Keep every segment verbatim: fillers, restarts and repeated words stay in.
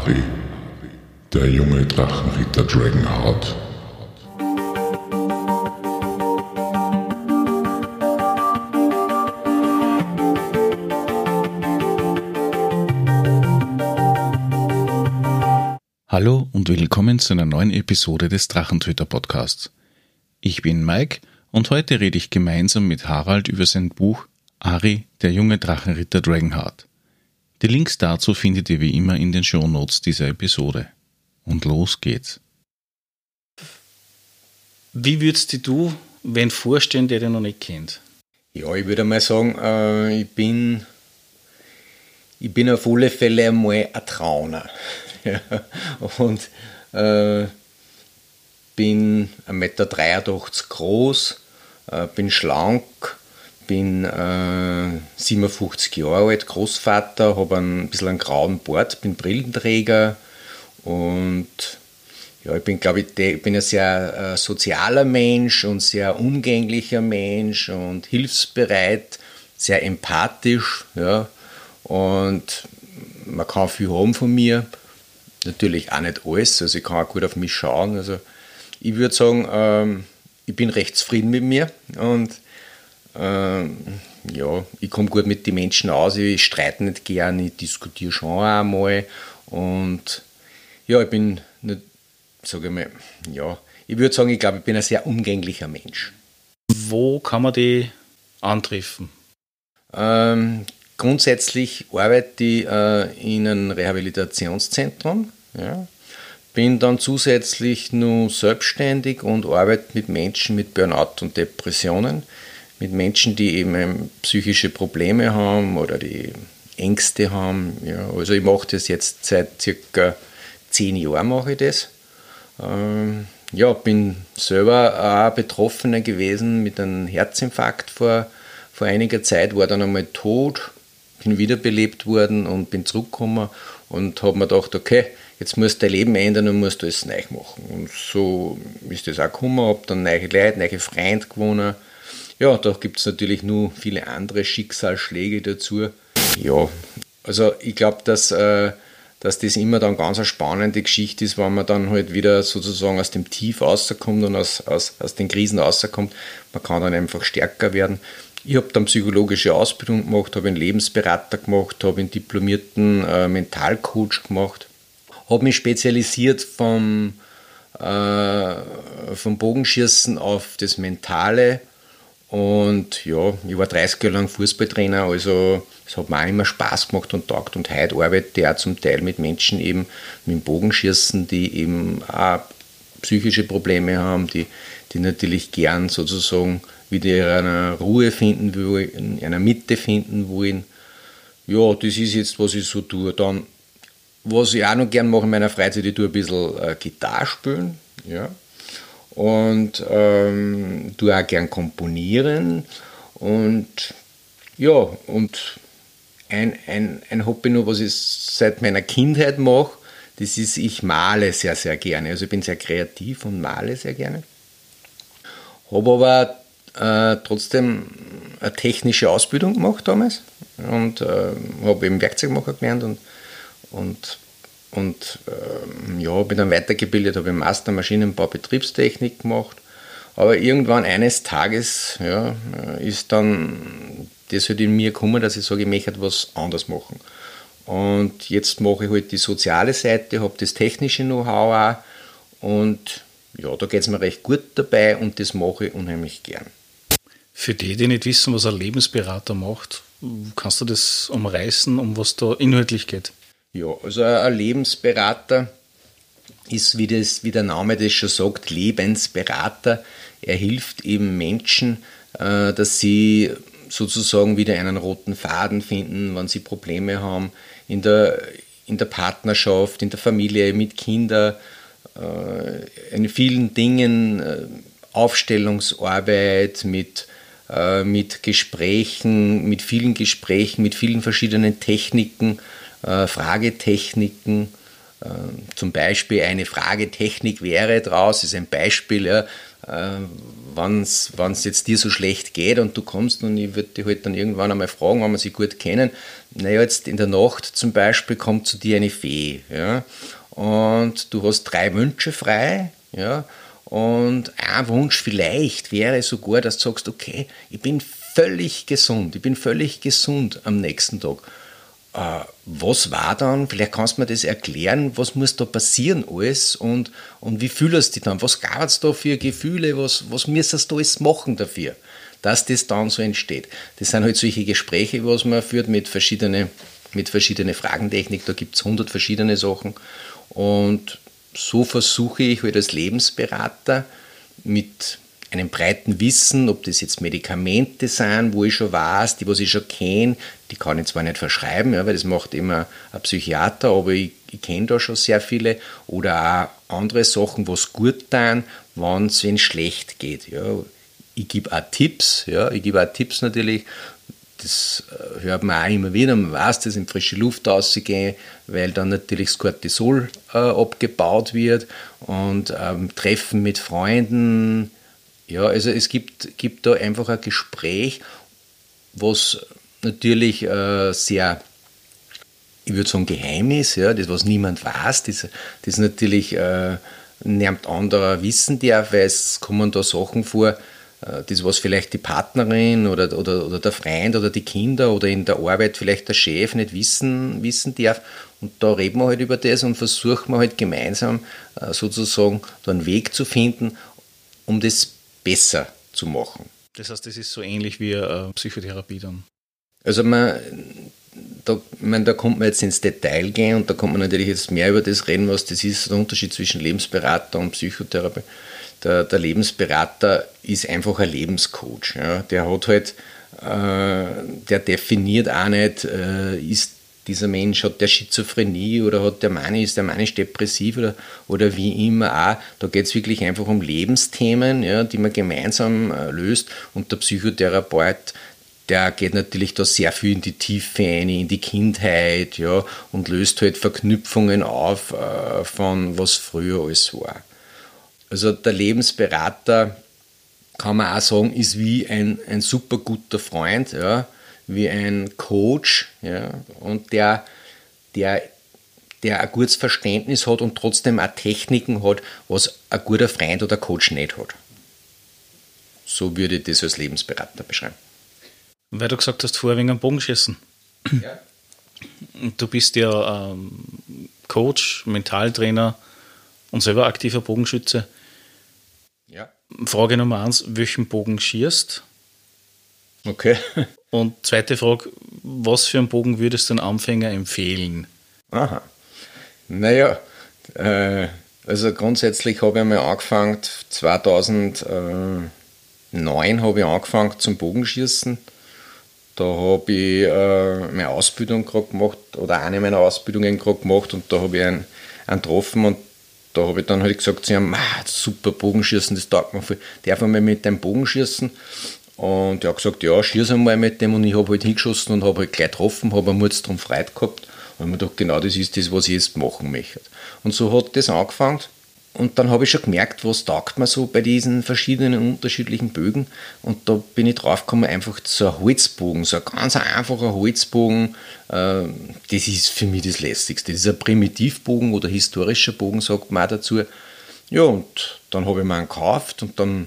Ari, der junge Drachenritter Dragonheart. Hallo und willkommen zu einer neuen Episode des Drachentöter-Podcasts. Ich bin Mike und heute rede ich gemeinsam mit Harald über sein Buch Ari, der junge Drachenritter Dragonheart. Die Links dazu findet ihr wie immer in den Shownotes dieser Episode. Und los geht's. Wie würdest du wen vorstellen, der den noch nicht kennt? Ja, ich würde mal sagen, äh, ich bin ich bin auf alle Fälle einmal ein Trauner. Ja, und äh, bin eins Komma dreiundachtzig Meter groß, äh, bin schlank, bin äh, siebenundfünfzig Jahre alt, Großvater, habe ein bisschen einen grauen Bart, bin Brillenträger und ja, ich bin, glaube ich, de, ich bin ein sehr äh, sozialer Mensch und sehr umgänglicher Mensch und hilfsbereit, sehr empathisch, ja, und man kann viel haben von mir. Natürlich auch nicht alles, also ich kann auch gut auf mich schauen. Also ich würde sagen, ähm, ich bin recht zufrieden mit mir und ähm, ja, ich komme gut mit den Menschen aus, ich streite nicht gern, ich diskutiere schon einmal und ja, ich bin, nicht, sage ich mal, ja, ich würde sagen, ich glaube, ich bin ein sehr umgänglicher Mensch. Wo kann man die antreffen? Ähm, Grundsätzlich arbeite ich äh, in einem Rehabilitationszentrum, ja. Bin dann zusätzlich nur selbstständig und arbeite mit Menschen mit Burnout und Depressionen, mit Menschen, die eben psychische Probleme haben oder die Ängste haben. Ja. Also ich mache das jetzt seit circa zehn Jahren mache ich das. Ähm, ja, bin selber auch Betroffener gewesen mit einem Herzinfarkt vor, vor einiger Zeit, war dann einmal tot. Bin wiederbelebt worden und bin zurückgekommen und habe mir gedacht, okay, jetzt musst du dein Leben ändern und musst alles neu machen. Und so ist das auch gekommen, habe dann neue Leute, neue Freunde gewonnen. Ja, da gibt es natürlich nur viele andere Schicksalsschläge dazu. Ja, also ich glaube, dass, äh, dass das immer dann ganz eine spannende Geschichte ist, wenn man dann halt wieder sozusagen aus dem Tief rauskommt und aus, aus, aus den Krisen rauskommt. Man kann dann einfach stärker werden. Ich habe dann psychologische Ausbildung gemacht, habe einen Lebensberater gemacht, habe einen diplomierten äh, Mentalcoach gemacht, habe mich spezialisiert vom, äh, vom Bogenschießen auf das Mentale und ja, ich war dreißig Jahre lang Fußballtrainer, also es hat mir auch immer Spaß gemacht und taugt und heute arbeite ich auch zum Teil mit Menschen eben mit dem Bogenschießen, die eben auch psychische Probleme haben, die, die natürlich gern sozusagen wieder eine Ruhe finden wollen, eine Mitte finden wollen. Ja, das ist jetzt, was ich so tue. Dann, was ich auch noch gerne mache in meiner Freizeit, ich tue ein bisschen äh, Gitarre spielen, ja. Und ähm, tue auch gern komponieren. Und ja, und ein, ein, ein Hobby noch, was ich seit meiner Kindheit mache, das ist, ich male sehr, sehr gerne. Also ich bin sehr kreativ und male sehr gerne. Habe aber Äh, trotzdem eine technische Ausbildung gemacht damals und äh, habe eben Werkzeugmacher gelernt und, und, und äh, ja, bin dann weitergebildet, habe einen Master Maschinenbau Betriebstechnik gemacht, aber irgendwann eines Tages ja, ist dann das halt in mir gekommen, dass ich sage, ich möchte etwas anders machen und jetzt mache ich halt die soziale Seite, habe das technische Know-how auch und ja, da geht es mir recht gut dabei und das mache ich unheimlich gern. Für die, die nicht wissen, was ein Lebensberater macht, kannst du das umreißen, um was da inhaltlich geht? Ja, also ein Lebensberater ist, wie, das, wie der Name das schon sagt, Lebensberater. Er hilft eben Menschen, dass sie sozusagen wieder einen roten Faden finden, wenn sie Probleme haben in der, in der Partnerschaft, in der Familie, mit Kindern, in vielen Dingen, Aufstellungsarbeit, mit mit Gesprächen, mit vielen Gesprächen, mit vielen verschiedenen Techniken, äh, Fragetechniken. Äh, zum Beispiel eine Fragetechnik wäre draus, ist ein Beispiel, ja, äh, wenn es jetzt dir so schlecht geht und du kommst und ich würde dich halt dann irgendwann einmal fragen, wenn wir sie gut kennen, naja, jetzt in der Nacht zum Beispiel kommt zu dir eine Fee, ja, und du hast drei Wünsche frei, ja, und ein Wunsch vielleicht wäre sogar, dass du sagst, okay, ich bin völlig gesund, ich bin völlig gesund am nächsten Tag. Äh, was war dann? Vielleicht kannst du mir das erklären, was muss da passieren alles und, und wie fühlst du dich dann? Was gab es da für Gefühle? Was, was müsstest du alles machen dafür, dass das dann so entsteht? Das sind halt solche Gespräche, was man führt mit verschiedenen mit verschiedene Fragentechnik. Da gibt es hundert verschiedene Sachen und so versuche ich halt als Lebensberater mit einem breiten Wissen, ob das jetzt Medikamente sind, wo ich schon weiß, die, was ich schon kenne, die kann ich zwar nicht verschreiben, ja, weil das macht immer ein Psychiater, aber ich, ich kenne da schon sehr viele, oder auch andere Sachen, was gut tun, wenn es schlecht geht. Ja. Ich gebe auch Tipps, ja, ich gebe auch Tipps natürlich, das hört man auch immer wieder, man weiß das, in frische Luft rausgehen, weil dann natürlich das Cortisol äh, abgebaut wird und ähm, Treffen mit Freunden, ja, also es gibt, gibt da einfach ein Gespräch, was natürlich äh, sehr, ich würde sagen, geheim ist, ja, das, was niemand weiß, das, das natürlich äh, niemand anderer wissen darf, weil es kommen da Sachen vor, äh, das, was vielleicht die Partnerin oder, oder, oder der Freund oder die Kinder oder in der Arbeit vielleicht der Chef nicht wissen, wissen darf. Und da reden wir halt über das und versuchen wir halt gemeinsam äh, sozusagen da einen Weg zu finden, um das besser zu machen. Das heißt, das ist so ähnlich wie äh, Psychotherapie dann? Also man, da, man, da kommt man jetzt ins Detail gehen und da kommt man natürlich jetzt mehr über das reden, was das ist, der Unterschied zwischen Lebensberater und Psychotherapie. Der, der Lebensberater ist einfach ein Lebenscoach. Ja. Der hat halt, äh, der definiert auch nicht, äh, ist dieser Mensch, hat der Schizophrenie oder hat der Mani, ist der manisch depressiv oder, oder wie immer auch. Da geht es wirklich einfach um Lebensthemen, ja, die man gemeinsam äh, löst. Und der Psychotherapeut, der geht natürlich da sehr viel in die Tiefe ein, in die Kindheit, ja, und löst halt Verknüpfungen auf äh, von was früher alles war. Also der Lebensberater, kann man auch sagen, ist wie ein, ein super guter Freund, ja, wie ein Coach, ja, und der, der, der ein gutes Verständnis hat und trotzdem auch Techniken hat, was ein guter Freund oder Coach nicht hat. So würde ich das als Lebensberater beschreiben. Weil du gesagt hast, vorher wegen einem Bogenschießen. Ja. Du bist ja ähm, Coach, Mentaltrainer und selber aktiver Bogenschütze. Ja. Frage Nummer eins, welchen Bogen schießt? Okay. Und zweite Frage, was für einen Bogen würdest du einem Anfänger empfehlen? Aha. Naja, äh, also grundsätzlich habe ich mal angefangen, zweitausendneun habe ich angefangen zum Bogenschießen. Da habe ich äh, meine Ausbildung gerade gemacht oder eine meiner Ausbildungen gerade gemacht und da habe ich einen, einen getroffen und da habe ich dann halt gesagt zu ihm, super Bogenschießen, das taugt mir viel. Darf man mal mit dem Bogen schießen? Und er hat gesagt, ja, schieß einmal mit dem. Und ich habe halt hingeschossen und habe halt gleich getroffen, habe einen Mutz drum Freude gehabt. Und ich mir gedacht, genau das ist das, was ich jetzt machen möchte. Und so hat das angefangen. Und dann habe ich schon gemerkt, was taugt mir so bei diesen verschiedenen unterschiedlichen Bögen. Und da bin ich drauf gekommen, einfach so ein Holzbogen, so ein ganz einfacher Holzbogen, äh, das ist für mich das Lässigste. Das ist ein Primitivbogen oder historischer Bogen, sagt man auch dazu. Ja, und dann habe ich mir einen gekauft und dann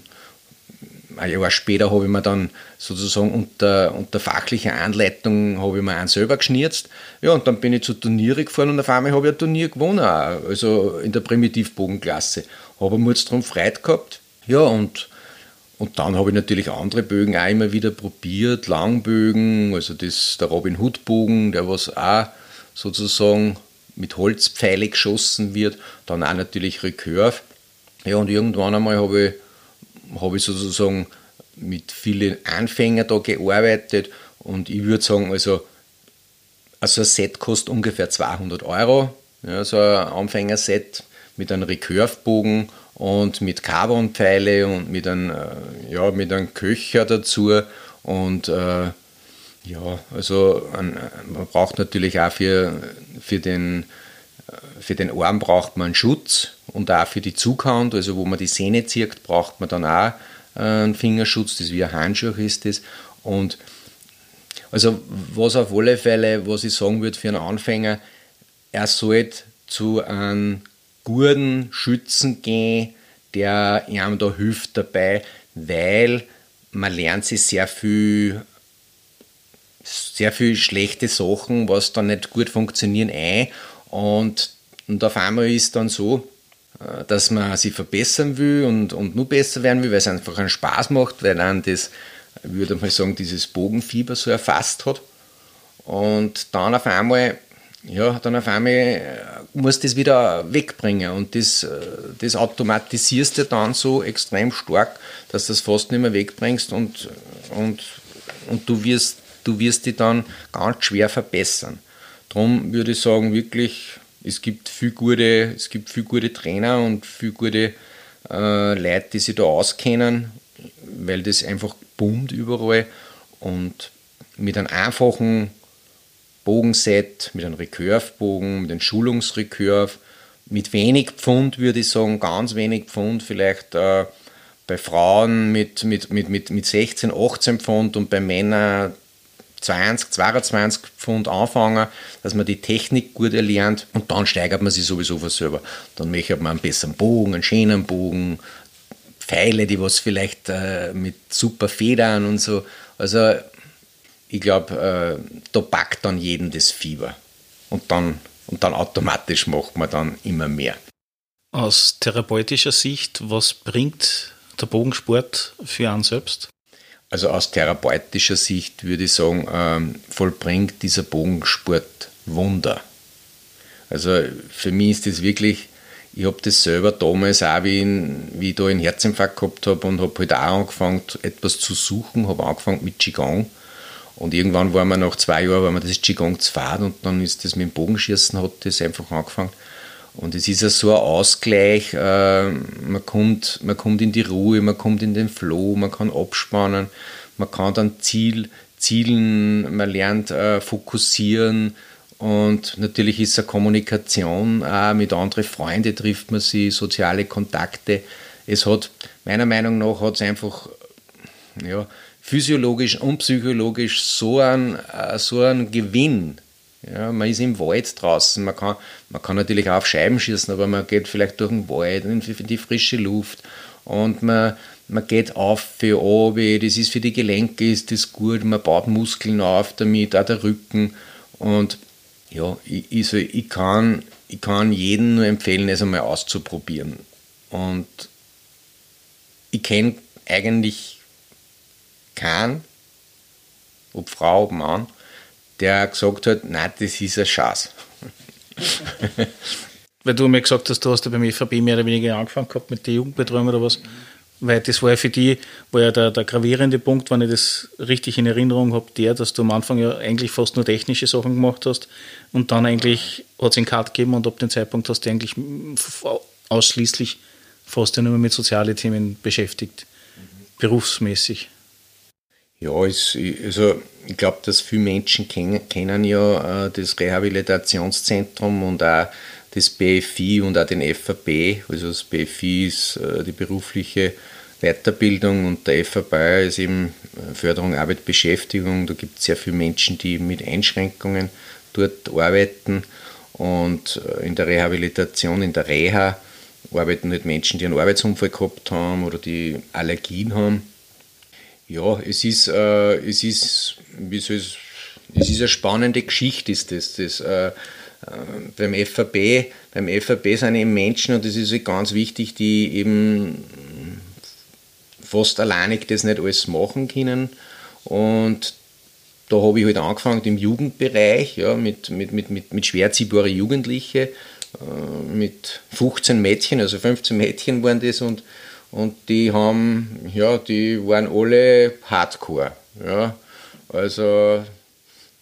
ein Jahr später habe ich mir dann sozusagen unter, unter fachlicher Anleitung habe ich mir einen selber geschnitzt. Ja, und dann bin ich zu Turniere gefahren und auf einmal habe ich ein Turnier gewonnen, also in der Primitivbogenklasse. Habe mir jetzt darum Freude gehabt. Ja, und, und dann habe ich natürlich andere Bögen auch immer wieder probiert, Langbögen, also das, der Robin Hood-Bogen, der was auch sozusagen mit Holzpfeile geschossen wird, dann auch natürlich Recurve. Ja, und irgendwann einmal habe ich habe ich sozusagen mit vielen Anfängern da gearbeitet und ich würde sagen, also, also ein Set kostet ungefähr zweihundert Euro, ja, so ein Anfängerset mit einem Recurve-Bogen und mit Carbon-Pfeile und mit einem, ja, mit einem Köcher dazu und äh, ja, also ein, man braucht natürlich auch für, für den Für den Arm braucht man einen Schutz und auch für die Zughand, also wo man die Sehne zieht, braucht man dann auch einen Fingerschutz, das wie ein Handschuh ist das. Und also was auf alle Fälle, was ich sagen würde für einen Anfänger, er sollte zu einem guten Schützen gehen, der ihm da hilft dabei, weil man lernt sich sehr viel, sehr viel schlechte Sachen, was dann nicht gut funktionieren, ein. Und, und auf einmal ist es dann so, dass man sich verbessern will und, und nur besser werden will, weil es einfach einen Spaß macht, weil dann das, ich würde mal sagen, dieses Bogenfieber so erfasst hat. Und dann auf einmal, ja, dann auf einmal muss das wieder wegbringen. Und das, das automatisierst du dann so extrem stark, dass du das fast nicht mehr wegbringst und, und, und du wirst, du wirst dich dann ganz schwer verbessern. Darum würde ich sagen, wirklich, es gibt viel gute, es gibt viel gute Trainer und viel gute äh, Leute, die sich da auskennen, weil das einfach boomt überall. Und mit einem einfachen Bogenset, mit einem Recurve-Bogen, mit einem Schulungsrecurve, mit wenig Pfund würde ich sagen, ganz wenig Pfund, vielleicht äh, bei Frauen mit, mit, mit, mit, mit sechzehn, achtzehn Pfund und bei Männern zwanzig, zweiundzwanzig Pfund anfangen, dass man die Technik gut erlernt und dann steigert man sich sowieso von selber. Dann möchte man einen besseren Bogen, einen schönen Bogen, Pfeile, die was vielleicht äh, mit super Federn und so. Also ich glaube, äh, da packt dann jeden das Fieber und dann, und dann automatisch macht man dann immer mehr. Aus therapeutischer Sicht, was bringt der Bogensport für einen selbst? Also aus therapeutischer Sicht würde ich sagen, ähm, vollbringt dieser Bogensport Wunder. Also für mich ist das wirklich, ich habe das selber damals auch, wie, in, wie ich da einen Herzinfarkt gehabt habe und habe halt auch angefangen, etwas zu suchen, habe angefangen mit Qigong. Und irgendwann waren wir nach zwei Jahren, waren wir das Qigong zu fahren und dann ist das mit dem Bogenschießen, hat das einfach angefangen. Und es ist ja so ein Ausgleich, äh, man, kommt, man kommt in die Ruhe, man kommt in den Flow, man kann abspannen, man kann dann Ziel, zielen, man lernt äh, fokussieren und natürlich ist es eine Kommunikation, äh, mit anderen Freunden trifft man sich, soziale Kontakte. Es hat, meiner Meinung nach, hat es einfach ja, physiologisch und psychologisch so einen, äh, so einen Gewinn. Ja, man ist im Wald draußen, man kann, man kann natürlich auch auf Scheiben schießen, aber man geht vielleicht durch den Wald, in die frische Luft und man, man geht auf für oben, das ist für die Gelenke, ist das gut, man baut Muskeln auf damit, auch der Rücken und ja, ich, ich, so, ich, kann, ich kann jedem nur empfehlen, es einmal auszuprobieren und ich kenne eigentlich keinen, ob Frau, ob Mann, der gesagt hat, nein, das ist ein Schatz. Weil du mir gesagt hast, du hast ja beim E V B mehr oder weniger angefangen gehabt mit der Jugendbetreuung oder was, weil das war ja für die, war ja der, der gravierende Punkt, wenn ich das richtig in Erinnerung habe, der, dass du am Anfang ja eigentlich fast nur technische Sachen gemacht hast und dann eigentlich hat es einen Cut gegeben und ab dem Zeitpunkt hast du eigentlich ausschließlich fast ja nur mit sozialen Themen beschäftigt, berufsmäßig. Ja, es, also ich glaube, dass viele Menschen kennen, kennen ja äh, das Rehabilitationszentrum und auch das B F I und auch den F A B. Also das B F I ist äh, die berufliche Weiterbildung und der F A B ist eben Förderung, Arbeit, Beschäftigung. Da gibt es sehr viele Menschen, die mit Einschränkungen dort arbeiten. Und äh, in der Rehabilitation, in der Reha, arbeiten halt Menschen, die einen Arbeitsunfall gehabt haben oder die Allergien haben. Ja, es ist, äh, es ist, wie soll ich, es ist eine spannende Geschichte, ist das. das äh, beim F A B, beim F A B sind eben Menschen, und das ist ganz wichtig, die eben fast alleinig das nicht alles machen können. Und da habe ich halt angefangen im Jugendbereich, ja, mit, mit, mit, mit, mit schwer ziehbaren Jugendlichen, äh, mit fünfzehn Mädchen, also fünfzehn Mädchen waren das, und Und die haben, ja, die waren alle Hardcore. Ja. Also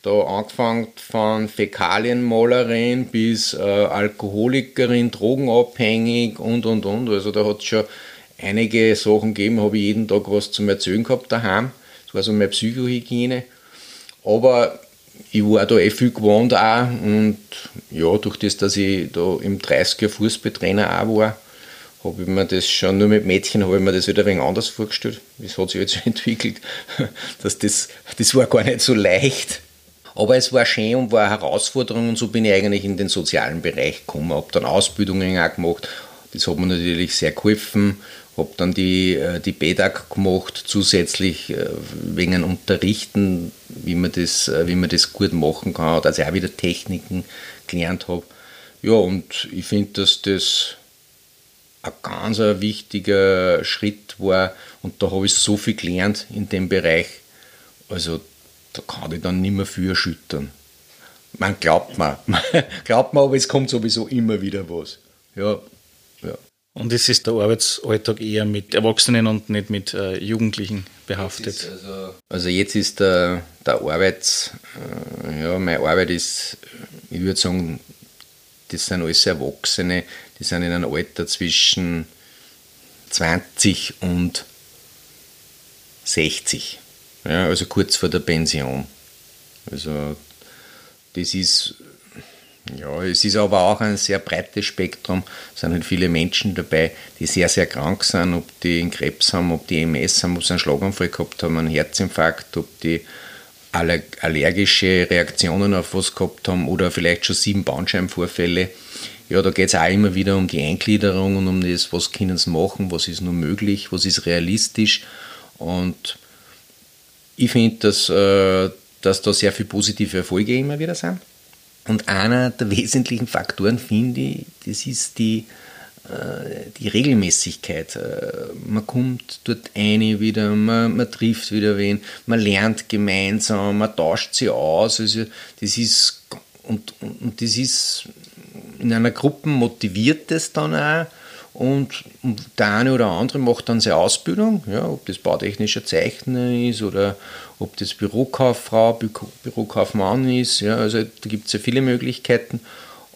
da angefangen von Fäkalienmalerin bis äh, Alkoholikerin, drogenabhängig und und und. Also da hat es schon einige Sachen gegeben, habe ich jeden Tag was zum Erzählen gehabt daheim. Das war so meine Psychohygiene. Aber ich war da eh viel gewohnt auch, und ja, durch das, dass ich da im dreißiger Fußballtrainer auch war, habe ich mir das schon, nur mit Mädchen habe ich mir das wieder ein wenig anders vorgestellt. Das hat sich jetzt halt so entwickelt, dass das, das war gar nicht so leicht. Aber es war schön und war eine Herausforderung, und so bin ich eigentlich in den sozialen Bereich gekommen, habe dann Ausbildungen auch gemacht, das hat mir natürlich sehr geholfen, habe dann die, die B D A G gemacht, zusätzlich wegen einem Unterrichten, wie man das, wie man das gut machen kann, dass ich auch wieder Techniken gelernt habe. Ja, und ich finde, dass das ein ganz wichtiger Schritt war, und da habe ich so viel gelernt in dem Bereich, also da kann ich dann nicht mehr viel erschüttern. Man glaubt mir, glaubt mir, aber es kommt sowieso immer wieder was. Ja. Ja. Und es ist der Arbeitsalltag eher mit Erwachsenen und nicht mit äh, Jugendlichen behaftet. Also, also jetzt ist der, der Arbeits, äh, ja, meine Arbeit ist, ich würde sagen, das sind alles Erwachsene, die sind in einem Alter zwischen zwanzig und sechzig, ja, also kurz vor der Pension. Also das ist... Ja, es ist aber auch ein sehr breites Spektrum. Es sind halt viele Menschen dabei, die sehr, sehr krank sind, ob die einen Krebs haben, ob die M S haben, ob sie einen Schlaganfall gehabt haben, einen Herzinfarkt, ob die allergische Reaktionen auf was gehabt haben oder vielleicht schon sieben Bandscheibenvorfälle. Ja, da geht es auch immer wieder um die Eingliederung und um das, was können sie machen, was ist nur möglich, was ist realistisch. Und ich finde, dass, dass da sehr viele positive Erfolge immer wieder sind. Und einer der wesentlichen Faktoren, finde ich, das ist die, äh, die Regelmäßigkeit. Äh, man kommt dort eine wieder, man, man trifft wieder wen, man lernt gemeinsam, man tauscht sich aus. Also das ist, und, und, und das ist in einer Gruppe motiviert das dann auch. Und, und der eine oder andere macht dann seine Ausbildung, ja, ob das bautechnischer Zeichner ist oder ob das Bürokauffrau, Bürokaufmann ist, ja, also da gibt es ja viele Möglichkeiten.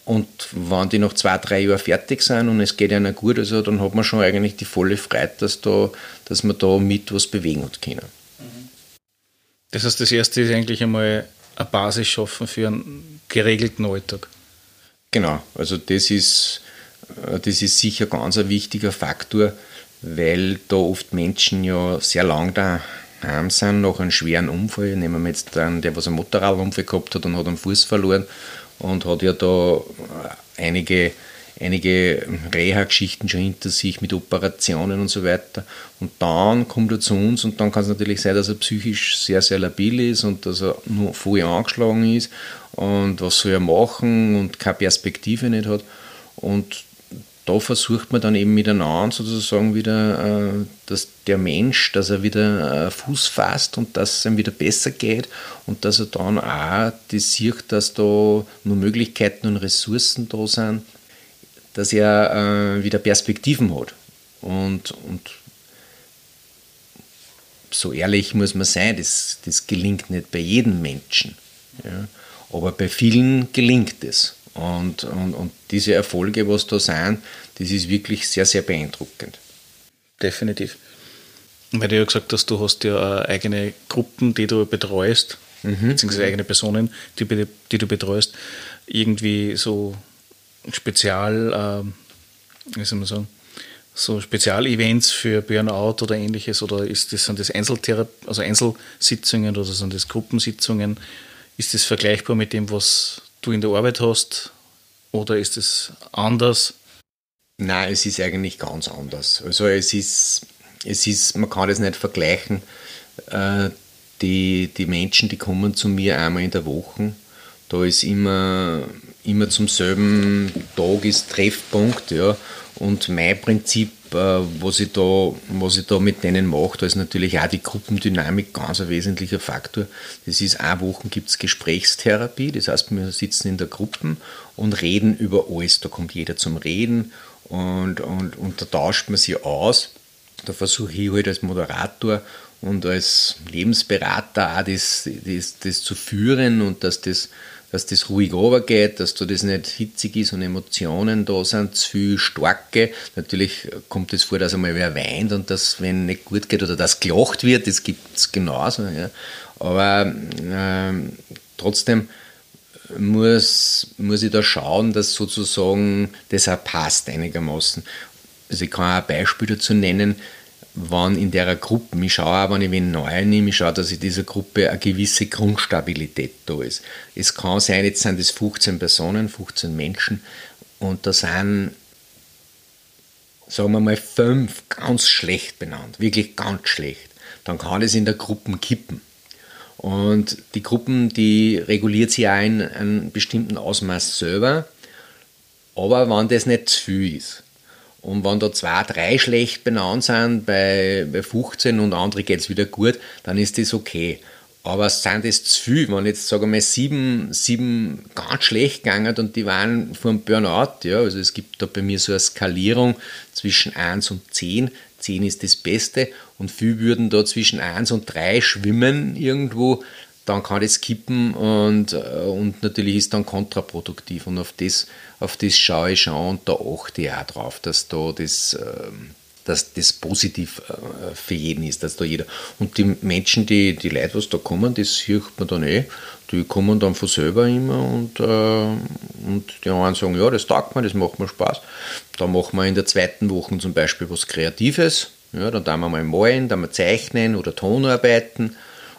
Und wenn die noch zwei, drei Jahre fertig sind und es geht einer gut, also dann hat man schon eigentlich die volle Freiheit, dass, da, dass man da mit was bewegen hat können. Das heißt, das Erste ist eigentlich einmal eine Basis schaffen für einen geregelten Alltag. Genau, also das ist, das ist sicher ganz ein wichtiger Faktor, weil da oft Menschen ja sehr lange da sind, nach einem schweren Unfall. Nehmen wir jetzt einen, der was einen Motorradunfall gehabt hat und hat einen Fuß verloren und hat ja da einige, einige Reha-Geschichten schon hinter sich mit Operationen und so weiter. Und dann kommt er zu uns und dann kann es natürlich sein, dass er psychisch sehr, sehr labil ist und dass er nur voll angeschlagen ist und was soll er machen und keine Perspektive nicht hat. Und da versucht man dann eben miteinander sozusagen wieder, dass der Mensch, dass er wieder Fuß fasst und dass es ihm wieder besser geht und dass er dann auch das sieht, dass da nur Möglichkeiten und Ressourcen da sind, dass er wieder Perspektiven hat. Und, und so ehrlich muss man sein, das, das gelingt nicht bei jedem Menschen, ja, aber bei vielen gelingt es. Und, und, und diese Erfolge, was da sind, das ist wirklich sehr, sehr beeindruckend. Definitiv. Weil du ja gesagt hast, du hast ja eigene Gruppen, die du betreust, mhm. beziehungsweise eigene Personen, die, die du betreust, irgendwie so Spezial, äh, wie soll man sagen, so Spezialevents für Burnout oder ähnliches, oder ist das, sind das Einzelthera- also Einzelsitzungen oder sind das Gruppensitzungen? Ist das vergleichbar mit dem, was du in der Arbeit hast, oder ist es anders? Nein, es ist eigentlich ganz anders. Also es ist, es ist, man kann das nicht vergleichen. Äh, die, die Menschen, die kommen zu mir einmal in der Woche, da ist immer, immer zum selben Tag ist Treffpunkt, ja. Und mein Prinzip, äh, was ich da, was ich da mit denen mache, da ist natürlich auch die Gruppendynamik ganz ein wesentlicher Faktor. Das ist, eine Woche gibt es Gesprächstherapie, das heißt, wir sitzen in der Gruppe und reden über alles. Da kommt jeder zum Reden und, und, und da tauscht man sich aus. Da versuche ich halt als Moderator und als Lebensberater auch das, das, das zu führen und dass das dass das ruhig runtergeht, dass da das nicht hitzig ist und Emotionen da sind, zu viel starke. Natürlich kommt es vor, dass einmal wer weint und dass, wenn nicht gut geht oder dass gelacht wird, das gibt es genauso. Ja. Aber ähm, Trotzdem muss, muss ich da schauen, dass sozusagen das auch passt einigermaßen. Also ich kann auch ein Beispiel dazu nennen, wann in der Gruppe, ich schaue auch, wenn ich wen neu nehme, ich schaue, dass in dieser Gruppe eine gewisse Grundstabilität da ist. Es kann sein, jetzt sind es fünfzehn Personen, fünfzehn Menschen und da sind, sagen wir mal, fünf ganz schlecht benannt, wirklich ganz schlecht. Dann kann das in der Gruppe kippen. Und die Gruppen, die reguliert sich auch in einem bestimmten Ausmaß selber, aber wenn das nicht zu viel ist. Und wenn da zwei, drei schlecht benannt sind, bei, bei fünfzehn und andere geht es wieder gut, dann ist das okay. Aber sind das zu viel? Wenn jetzt, sagen wir mal, sieben, sieben ganz schlecht gegangen und die waren vor einem Burnout, ja, also es gibt da bei mir so eine Skalierung zwischen eins und zehn. zehn ist das Beste und viele würden da zwischen eins und drei schwimmen irgendwo, dann kann das kippen und, und natürlich ist dann kontraproduktiv und auf das, auf das schaue ich schon und da achte ich auch drauf, dass da das, dass das positiv für jeden ist, dass da jeder und die Menschen, die, die Leute, was da kommen, das hört man dann eh, die kommen dann von selber immer und, und die anderen sagen, ja, das taugt man, das macht mir Spaß, da machen wir in der zweiten Woche zum Beispiel was Kreatives, ja, dann tun wir mal malen, dann wir zeichnen oder Tonarbeiten.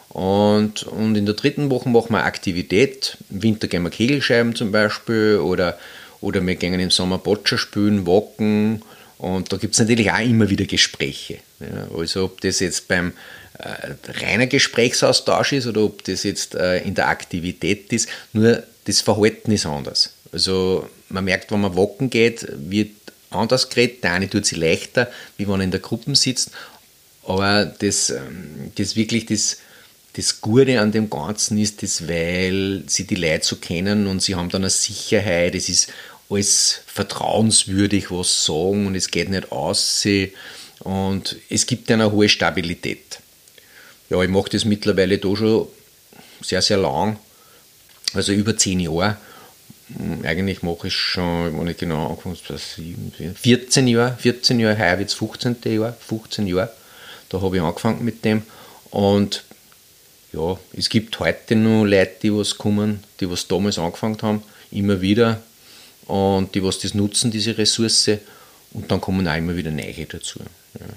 Und, und in der dritten Woche machen wir Aktivität. Im Winter gehen wir Kegelscheiben zum Beispiel oder, oder wir gehen im Sommer Boccia spielen, walken. Und da gibt es natürlich auch immer wieder Gespräche. Ja, also ob das jetzt beim äh, reiner Gesprächsaustausch ist oder ob das jetzt äh, in der Aktivität ist, nur das Verhalten ist anders. Also man merkt, wenn man walken geht, wird anders geredet. Der eine tut sich leichter, wie wenn er in der Gruppe sitzt. Aber das, das wirklich das... Das Gute an dem Ganzen ist das, weil sie die Leute so kennen und sie haben dann eine Sicherheit, es ist alles vertrauenswürdig, was sagen und es geht nicht aus und es gibt eine hohe Stabilität. Ja, ich mache das mittlerweile da schon sehr, sehr lang, also über zehn Jahre. Eigentlich mache ich schon, ich habe nicht genau angefangen, vierzehn Jahre, vierzehn Jahre, heuer wird es fünfzehntes Jahr, fünfzehn Jahre, da habe ich angefangen mit dem und ja, es gibt heute noch Leute, die was kommen, die was damals angefangen haben, immer wieder und die was das nutzen, diese Ressource und dann kommen auch immer wieder neue dazu. Ja.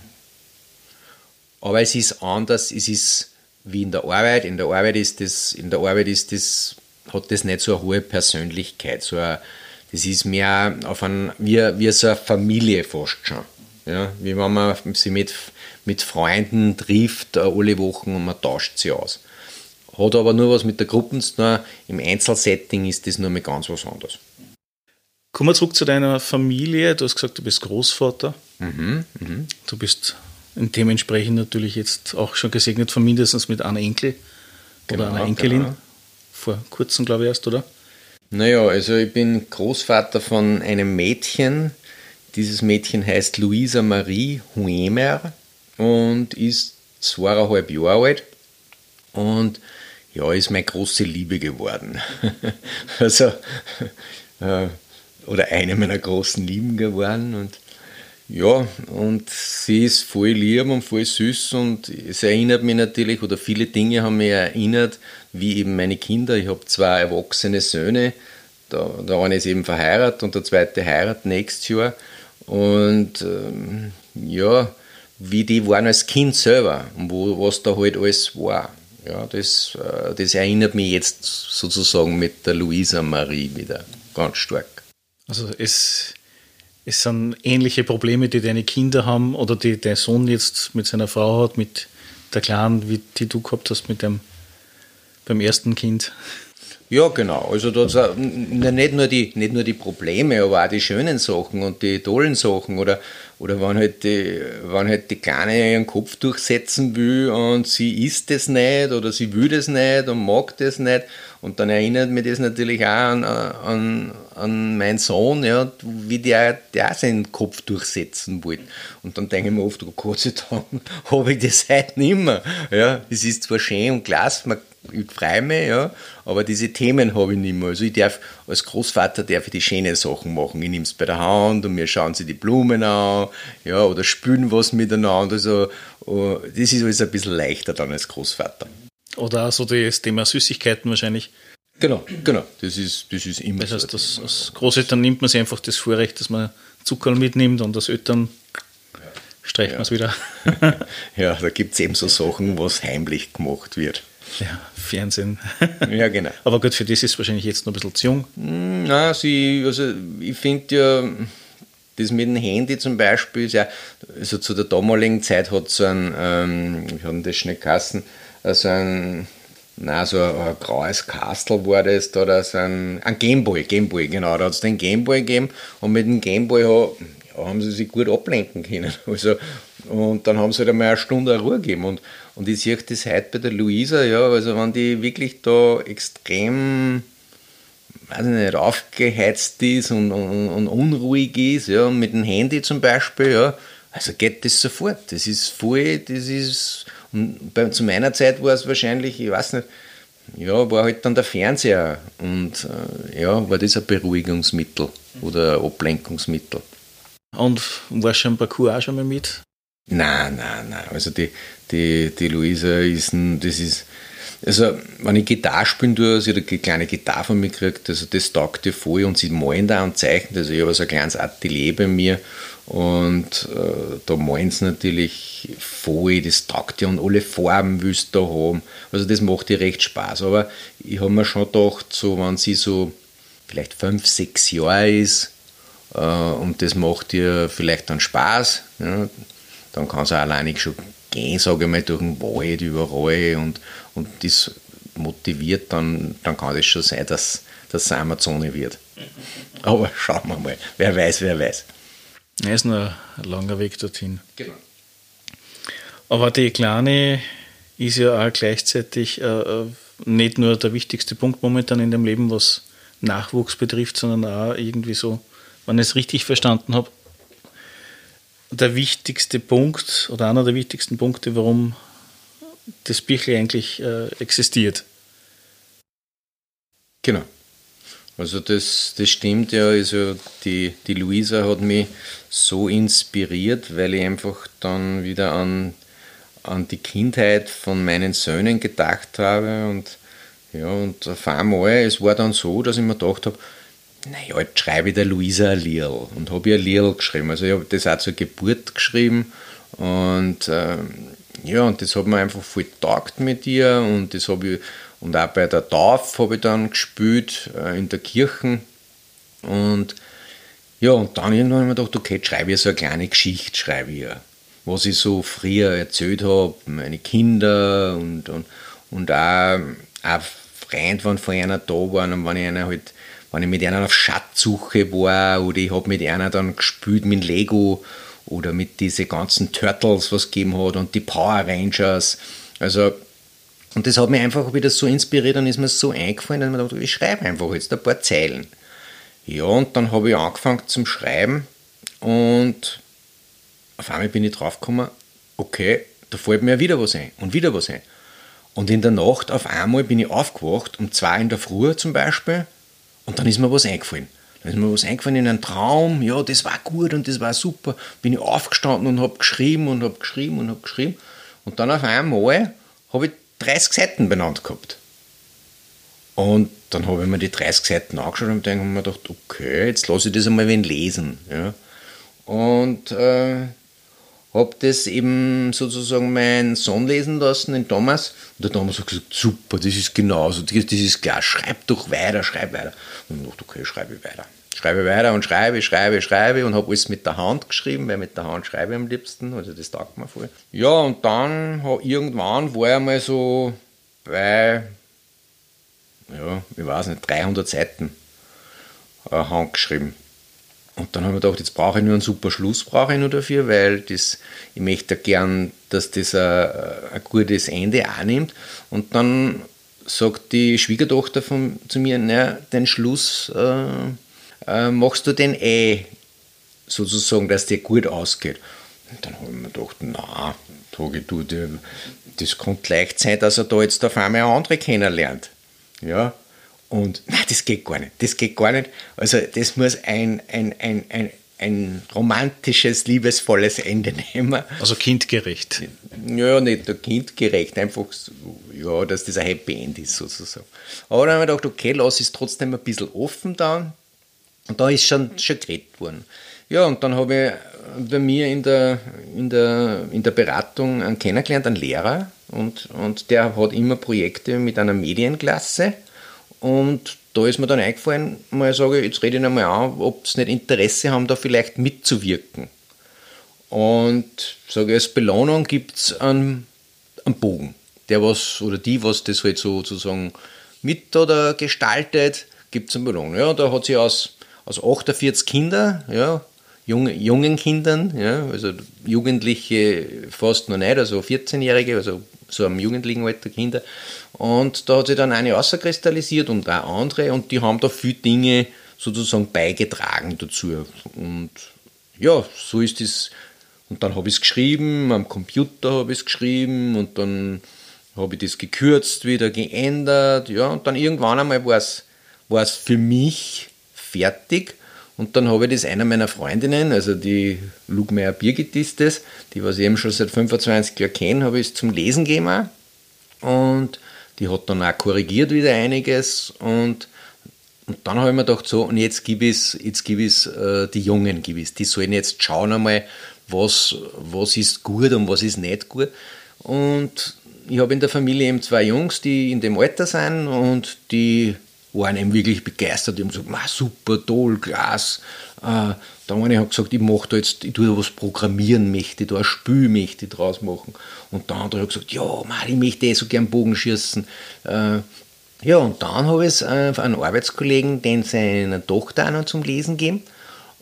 Aber es ist anders, es ist wie in der Arbeit, in der Arbeit ist das, in der Arbeit ist das, hat das nicht so eine hohe Persönlichkeit, so eine, das ist mehr auf ein, wie, wie so eine Familie fast schon. Ja, wie wenn man sich mit, mit Freunden trifft, alle Wochen und man tauscht sie aus. Hat aber nur was mit der Gruppe zu tun. Im Einzelsetting ist das nur mal ganz was anderes. Kommen wir zurück zu deiner Familie. Du hast gesagt, du bist Großvater. Mhm, mh. Du bist dementsprechend natürlich jetzt auch schon gesegnet, von mindestens mit einem Enkel oder genau, einer Enkelin. Genau. Vor kurzem, glaube ich, erst, oder? Naja, also ich bin Großvater von einem Mädchen. Dieses Mädchen heißt Luisa Marie Huemer und ist zweieinhalb Jahre alt und ja, ist meine große Liebe geworden. Also, äh, oder eine meiner großen Lieben geworden und ja, und sie ist voll lieb und voll süß und es erinnert mich natürlich, oder viele Dinge haben mich erinnert, wie eben meine Kinder. Ich habe zwei erwachsene Söhne, der, der eine ist eben verheiratet und der zweite heiratet nächstes Jahr. Und ähm, ja, wie die waren als Kind selber und wo, was da halt alles war. Ja, das, äh, das erinnert mich jetzt sozusagen mit der Luisa Marie wieder ganz stark. Also es, es sind ähnliche Probleme, die deine Kinder haben oder die dein Sohn jetzt mit seiner Frau hat, mit der Kleinen, wie die du gehabt hast mit dem, beim ersten Kind. Ja, genau. Also da nicht nur die, nicht nur die Probleme, aber auch die schönen Sachen und die tollen Sachen. Oder, oder wenn, halt die, wenn halt die Kleine ihren Kopf durchsetzen will und sie isst das nicht oder sie will das nicht und mag das nicht. Und dann erinnert mich das natürlich auch an, an, an meinen Sohn, ja, wie der, der seinen Kopf durchsetzen wollte. Und dann denke ich mir oft, oh Gott sei Dank, habe ich das heute nicht mehr. Ja, es ist zwar schön und klasse, man ich freue mich, ja, aber diese Themen habe ich nicht mehr. Also ich darf, als Großvater darf ich die schönen Sachen machen. Ich nehme es bei der Hand und wir schauen sich die Blumen an, ja, oder spülen was miteinander. Also, das ist alles ein bisschen leichter dann als Großvater. Oder auch so das Thema Süßigkeiten wahrscheinlich. Genau, genau. Das ist, das ist immer das heißt, so. Das, als Großeltern nimmt man sich einfach das Vorrecht, dass man Zuckerl mitnimmt, und als Eltern streicht ja. man es wieder. Ja, da gibt es eben so Sachen, was heimlich gemacht wird. Ja, Fernsehen. Ja, genau. Aber gut, für das ist wahrscheinlich jetzt noch ein bisschen zu jung. Nein, sie, also ich finde ja, das mit dem Handy zum Beispiel, ist ja, also zu der damaligen Zeit hat so ein, ähm, ich habe das schnell geheißen, also ein, nein, so ein, ein graues Kastel war das, da, da so ein, ein Gameboy, Gameboy, genau, da hat es den Gameboy gegeben, und mit dem Gameboy ha, ja, haben sie sich gut ablenken können. Also, und dann haben sie halt einmal eine Stunde Ruhe gegeben. Und, und ich sehe das heute bei der Luisa, ja, also wenn die wirklich da extrem, weiß ich nicht, aufgeheizt ist und, und, und unruhig ist, ja, mit dem Handy zum Beispiel, ja, also geht das sofort. Das ist voll, das ist, und bei, zu meiner Zeit war es wahrscheinlich, ich weiß nicht, ja, war halt dann der Fernseher, und äh, ja, war das ein Beruhigungsmittel oder ein Ablenkungsmittel. Und warst du im Parcours auch schon mal mit? Nein, nein, nein. Also die, die, die Luisa ist, das ist, also wenn ich Gitarre spielen tue, sie hat eine kleine Gitarre von mir gekriegt, also das taugt ihr voll, und sie malen da und zeichnet, also ich habe so ein kleines Atelier bei mir, und äh, da malen sie natürlich voll, das taugt ihr, und alle Farben willst du da haben, also das macht ihr recht Spaß, aber ich habe mir schon gedacht, so wenn sie so vielleicht fünf, sechs Jahre ist, äh, und das macht ihr vielleicht dann Spaß, ja, dann kann es auch alleine schon gehen, sage ich mal, durch den Wald, überall, und, und das motiviert, dann, dann kann es schon sein, dass das Amazone wird. Aber schauen wir mal, wer weiß, wer weiß. Es ist noch ein langer Weg dorthin. Genau. Aber die Kleine ist ja auch gleichzeitig äh, nicht nur der wichtigste Punkt momentan in dem Leben, was Nachwuchs betrifft, sondern auch irgendwie so, wenn ich es richtig verstanden habe, der wichtigste Punkt oder einer der wichtigsten Punkte, warum das Bichl eigentlich äh, existiert. Genau. Also das, das stimmt ja. Also die, die Luisa hat mich so inspiriert, weil ich einfach dann wieder an, an die Kindheit von meinen Söhnen gedacht habe. Und, ja, und auf einmal, es war dann so, dass ich mir gedacht habe, naja, jetzt schreibe ich der Luisa ein Lierl, und habe ihr ein Lierl geschrieben. Also ich habe das auch zur Geburt geschrieben, und ähm, ja, und das hat mir einfach voll getaugt mit ihr, und das habe ich, und auch bei der Taufe habe ich dann gespielt, äh, in der Kirche, und ja, und dann irgendwann habe ich mir gedacht, okay, schreibe ich so eine kleine Geschichte, schreibe ich ihr, was ich so früher erzählt habe, meine Kinder, und, und, und auch, auch Freunde, wenn vor einer da waren, und wenn ich einer halt, wenn ich mit einer auf Schatzsuche war, oder ich habe mit einer dann gespielt mit Lego, oder mit diesen ganzen Turtles, was es gegeben hat, und die Power Rangers. Also, und das hat mich einfach wieder so inspiriert, und ist mir so eingefallen, dass ich mir gedacht habe, ich schreibe einfach jetzt ein paar Zeilen. Ja, und dann habe ich angefangen zum Schreiben, und auf einmal bin ich draufgekommen, okay, da fällt mir wieder was ein und wieder was ein. Und in der Nacht auf einmal bin ich aufgewacht, um zwei in der Früh zum Beispiel, und dann ist mir was eingefallen. Dann ist mir was eingefallen in einem Traum. Ja, das war gut und das war super. Bin ich aufgestanden und habe geschrieben und habe geschrieben und habe geschrieben. Und dann auf einmal habe ich dreißig Seiten benannt gehabt. Und dann habe ich mir die dreißig Seiten angeschaut und habe mir gedacht, okay, jetzt lasse ich das einmal wen lesen. Ja. Und äh, habe das eben sozusagen meinen Sohn lesen lassen, den Thomas. Und der Thomas hat gesagt, super, das ist genauso, das ist klar, schreib doch weiter, schreib weiter. Und ich dachte, okay, schreibe ich weiter. Schreibe weiter und schreibe, schreibe, schreibe und habe alles mit der Hand geschrieben, weil mit der Hand schreibe ich am liebsten, also das taugt mir voll. Ja, und dann irgendwann war ich einmal so bei, ja, ich weiß nicht, dreihundert Seiten handgeschrieben. Und dann habe ich gedacht, jetzt brauche ich nur einen super Schluss, brauche ich nur dafür, weil das, ich möchte gern, dass das ein, ein gutes Ende annimmt. Und dann sagt die Schwiegertochter von, zu mir, na, den Schluss äh, äh, machst du den eh, sozusagen, dass der gut ausgeht. Und dann habe ich mir gedacht, na, sage ich, du, das könnte leicht sein, dass er da jetzt auf einmal eine andere kennenlernt. Ja. Und nein, das geht gar nicht, das geht gar nicht. Also das muss ein, ein, ein, ein, ein romantisches, liebesvolles Ende nehmen. Also kindgerecht. Ja, nicht kindgerecht, einfach so, ja, dass das ein Happy End ist sozusagen. Aber dann habe ich gedacht, okay, lass es trotzdem ein bisschen offen da. Und da ist schon, schon geredet worden. Ja, und dann habe ich bei mir in der, in der, in der Beratung einen kennengelernt, einen Lehrer. Und, und der hat immer Projekte mit einer Medienklasse. Und da ist mir dann eingefallen, mal sage ich, jetzt rede ich nochmal an, ob sie nicht Interesse haben, da vielleicht mitzuwirken. Und sage ich, als Belohnung gibt es einen, einen Bogen. Der was, oder die, was das halt sozusagen mit oder gestaltet, gibt es einen Belohnung. Ja, da hat sie aus, aus achtundvierzig Kindern, ja, junge, jungen Kindern, ja, also Jugendliche fast noch nicht, also vierzehnjährige, also so am jugendlichen Alter Kinder. Und da hat sich dann eine rauskristallisiert und auch andere und die haben da viele Dinge sozusagen beigetragen dazu. Und ja, so ist das. Und dann habe ich es geschrieben, am Computer habe ich es geschrieben und dann habe ich das gekürzt, wieder geändert. Ja, und dann irgendwann einmal war es war es für mich fertig. Und dann habe ich das einer meiner Freundinnen, also die Lugmeier Birgit ist das, die was ich eben schon seit fünfundzwanzig Jahren kenne, habe ich es zum Lesen gegeben. Und die hat dann auch korrigiert wieder einiges. Und, und dann habe ich mir gedacht, so, und jetzt gebe ich es, jetzt gebe ich es, äh, die Jungen gebe ich es. Die sollen jetzt schauen einmal, was, was ist gut und was ist nicht gut. Und ich habe in der Familie eben zwei Jungs, die in dem Alter sind und die waren eben wirklich begeistert. Die haben gesagt, ah, super, toll, klasse. Äh, der eine hat gesagt, ich mache da jetzt, ich tue da was programmieren, möchte da ein Spiel möchte ich draus machen. Und der andere hat gesagt, ja, Mann, ich möchte eh so gern Bogen schießen. Äh, ja, und dann habe ich äh, einen Arbeitskollegen, den seine Tochter auch noch zum Lesen gegeben.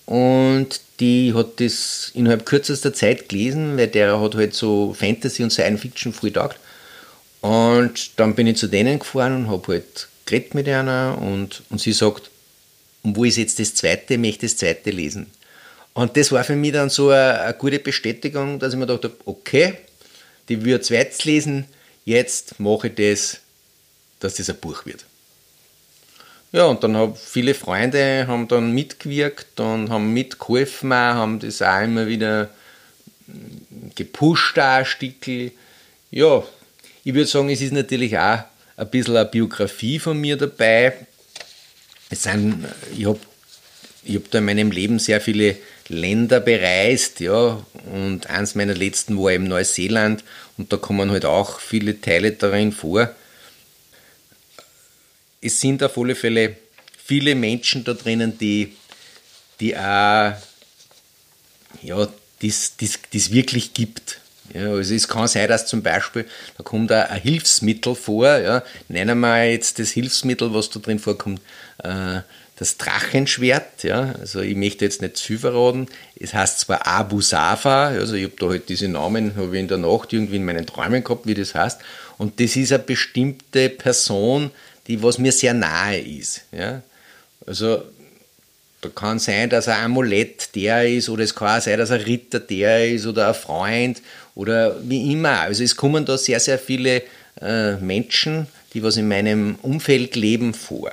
Und die hat das innerhalb kürzester Zeit gelesen, weil der hat halt so Fantasy und Science Fiction viel taugt. Und dann bin ich zu denen gefahren und habe halt geredet mit einer und, und sie sagt, und wo ist jetzt das zweite, ich möchte das zweite lesen. Und das war für mich dann so eine, eine gute Bestätigung, dass ich mir gedacht habe, okay, die wird zweites lesen, jetzt mache ich das, dass das ein Buch wird. Ja, und dann haben viele Freunde haben dann mitgewirkt und haben mitgeholfen, haben das auch immer wieder gepusht, auch ein Stückchen. Ja, ich würde sagen, es ist natürlich auch ein bisschen eine Biografie von mir dabei. Es sind, ich habe ich hab da in meinem Leben sehr viele Länder bereist, ja, und eins meiner letzten war eben Neuseeland und da kommen halt auch viele Teile darin vor. Es sind auf alle Fälle viele Menschen da drinnen, die, die auch, ja, das, das, das wirklich gibt. Ja, also es kann sein, dass zum Beispiel, da kommt auch ein Hilfsmittel vor, ja, nennen wir jetzt das Hilfsmittel, was da drin vorkommt, äh, das Drachenschwert, ja, also ich möchte jetzt nicht zu viel verraten, es heißt zwar Abu Safa, also ich habe da halt diese Namen, habe ich in der Nacht irgendwie in meinen Träumen gehabt, wie das heißt, und das ist eine bestimmte Person, die was mir sehr nahe ist, ja, also da kann sein, dass ein Amulett der ist oder es kann auch sein, dass ein Ritter der ist oder ein Freund oder wie immer. Also es kommen da sehr, sehr viele äh, Menschen, die was in meinem Umfeld leben, vor.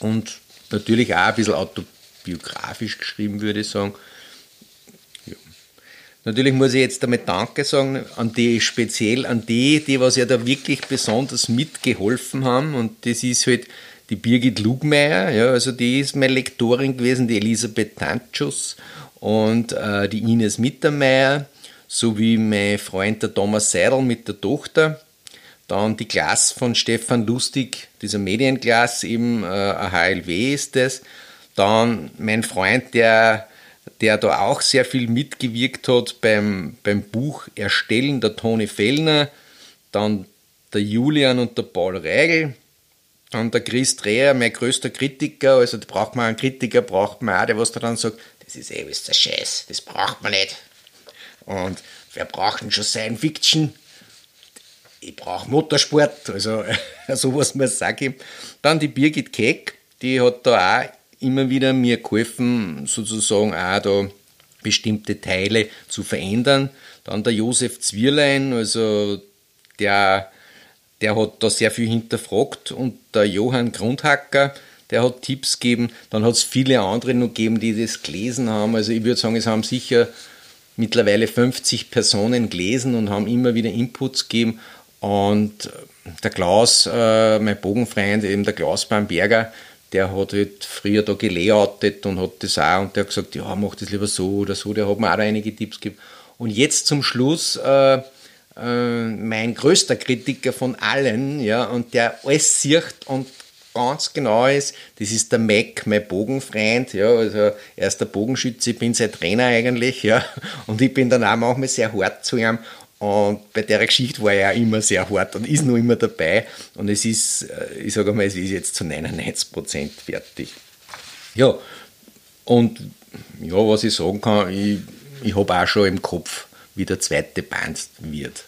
Und natürlich auch ein bisschen autobiografisch geschrieben, würde ich sagen. Ja. Natürlich muss ich jetzt damit Danke sagen, an die, speziell an die, die was ja da wirklich besonders mitgeholfen haben. Und das ist halt die Birgit Lugmeier, ja, also die ist meine Lektorin gewesen, die Elisabeth Tantschus und äh, die Ines Mittermeier, sowie mein Freund der Thomas Seidel mit der Tochter. Dann die Klasse von Stefan Lustig, dieser Medienklasse, eben äh, ein H L W ist das. Dann mein Freund, der, der da auch sehr viel mitgewirkt hat beim, beim Buch Erstellen, der Toni Fellner. Dann der Julian und der Paul Reigl. Dann der Chris Dreher, mein größter Kritiker, also da braucht man einen Kritiker, braucht man auch, der was da dann sagt, das ist eh was der Scheiß, das braucht man nicht. Und wer braucht denn schon Science Fiction? Ich brauche Motorsport, also sowas muss ich sagen. Dann die Birgit Keck, die hat da auch immer wieder mir geholfen, sozusagen auch da bestimmte Teile zu verändern. Dann der Josef Zwierlein, also der... Der hat da sehr viel hinterfragt und der Johann Grundhacker, der hat Tipps gegeben, dann hat es viele andere noch gegeben, die das gelesen haben. Also ich würde sagen, es haben sicher mittlerweile fünfzig Personen gelesen und haben immer wieder Inputs gegeben. Und der Klaus, äh, mein Bogenfreund, eben der Klaus Bamberger, der hat halt früher da gelayoutet und hat das auch, und der hat gesagt, ja, mach das lieber so oder so, der hat mir auch einige Tipps gegeben. Und jetzt zum Schluss äh, äh, mein größter Kritiker von allen, ja, und der alles sieht und ganz genau ist, das ist der Mac, mein Bogenfreund, ja, also er ist der Bogenschütze, ich bin sein Trainer eigentlich, ja, und ich bin dann auch manchmal sehr hart zu ihm. Und bei der Geschichte war er auch immer sehr hart und ist noch immer dabei. Und es ist, ich sage mal, es ist jetzt zu neunundneunzig Prozent fertig. Ja, und ja, was ich sagen kann, ich, ich habe auch schon im Kopf, wie der zweite Band wird.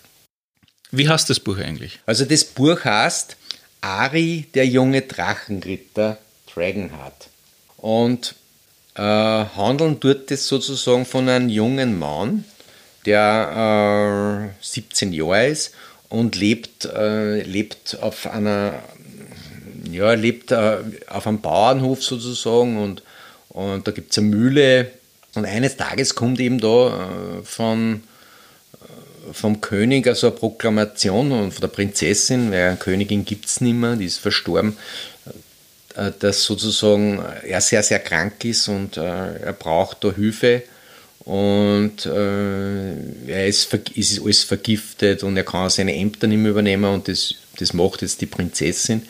Wie heißt das Buch eigentlich? Also das Buch heißt Ari, der junge Drachenritter, Dragonheart. Und äh, handeln tut es sozusagen von einem jungen Mann, der äh, siebzehn Jahre ist und lebt, äh, lebt auf einer, ja, lebt äh, auf einem Bauernhof sozusagen, und, und da gibt es eine Mühle, und eines Tages kommt eben da äh, von, äh, vom König also eine Proklamation und von der Prinzessin, weil eine Königin gibt es nicht mehr, die ist verstorben, äh, dass sozusagen er sehr, sehr krank ist und äh, er braucht da Hilfe. Und äh, er ist, ist alles vergiftet und er kann seine Ämter nicht mehr übernehmen, und das, das macht jetzt die Prinzessin.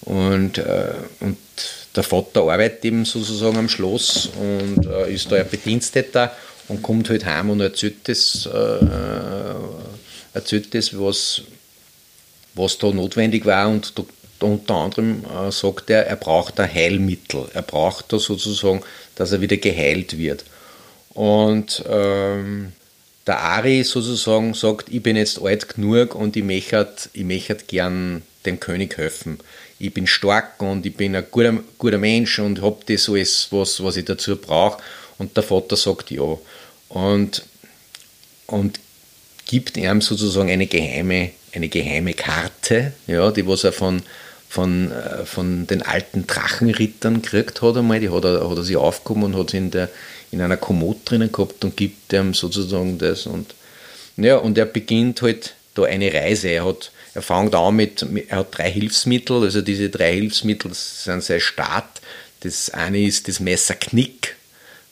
Und, äh, und der Vater arbeitet eben sozusagen am Schloss und äh, ist da ein Bediensteter und kommt halt heim und erzählt das, äh, erzählt das was, was da notwendig war. Und da, da unter anderem äh, sagt er, er braucht ein Heilmittel. Er braucht da sozusagen, dass er wieder geheilt wird. Und ähm, der Ari sozusagen sagt, ich bin jetzt alt genug und ich möchte, ich möchte gern dem König helfen. Ich bin stark und ich bin ein guter, guter Mensch und habe das alles, was, was ich dazu brauche. Und der Vater sagt ja. Und, und gibt ihm sozusagen eine geheime, eine geheime Karte, ja, die was er von, von, von den alten Drachenrittern gekriegt hat einmal. Die hat er, hat er sich aufgehoben und hat sie in der in einer Kommode drinnen gehabt und gibt ihm sozusagen das. Und, ja, und er beginnt halt da eine Reise. Er, hat, er fängt an mit, er hat drei Hilfsmittel, also diese drei Hilfsmittel sind sein Start. Das eine ist das Messerknick,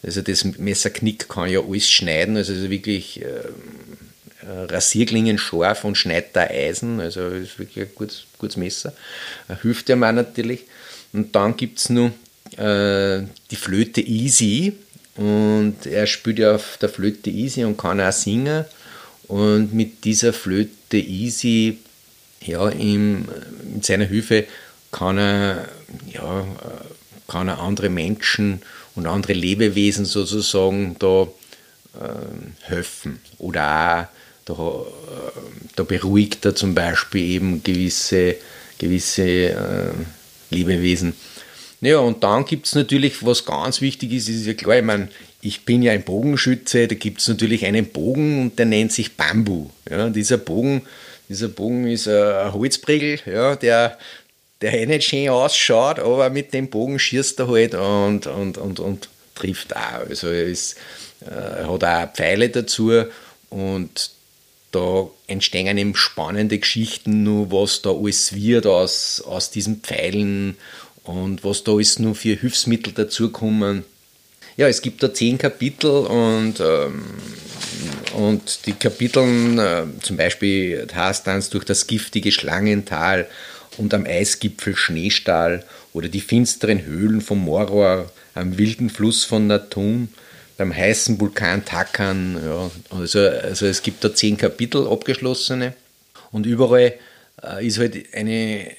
also das Messerknick kann ja alles schneiden, also ist wirklich äh, Rasierklingen scharf und schneidet da Eisen, also ist wirklich ein gutes, gutes Messer. Er hilft ihm auch natürlich. Und dann gibt es noch äh, die Flöte Easy. Und er spielt ja auf der Flöte Easy und kann auch singen. Und mit dieser Flöte Easy, ja, ihm, mit seiner Hilfe kann er, ja, kann er andere Menschen und andere Lebewesen sozusagen da äh, helfen. Oder auch, da, da beruhigt er zum Beispiel eben gewisse, gewisse äh, Lebewesen. Ja, und dann gibt es natürlich, was ganz wichtig ist, ist ja klar, ich meine, ich bin ja ein Bogenschütze, da gibt es natürlich einen Bogen und der nennt sich Bambu. Ja, dieser, Bogen, dieser Bogen ist ein Holzpregel, ja, der, der eh nicht schön ausschaut, aber mit dem Bogen schießt er halt und, und, und, und trifft auch. Also er, ist, er hat auch Pfeile dazu, und da entstehen eben spannende Geschichten, nur was da alles wird aus, aus diesen Pfeilen. Und was da ist nur für Hilfsmittel dazukommen. Ja, es gibt da zehn Kapitel, und, ähm, und die Kapitel, äh, zum Beispiel Haarstanz durch das giftige Schlangental und am Eisgipfel Schneestahl oder die finsteren Höhlen vom Moror, am wilden Fluss von Natun, beim heißen Vulkan Takan. Ja, also, also es gibt da zehn Kapitel, abgeschlossene, und überall äh, ist halt eine...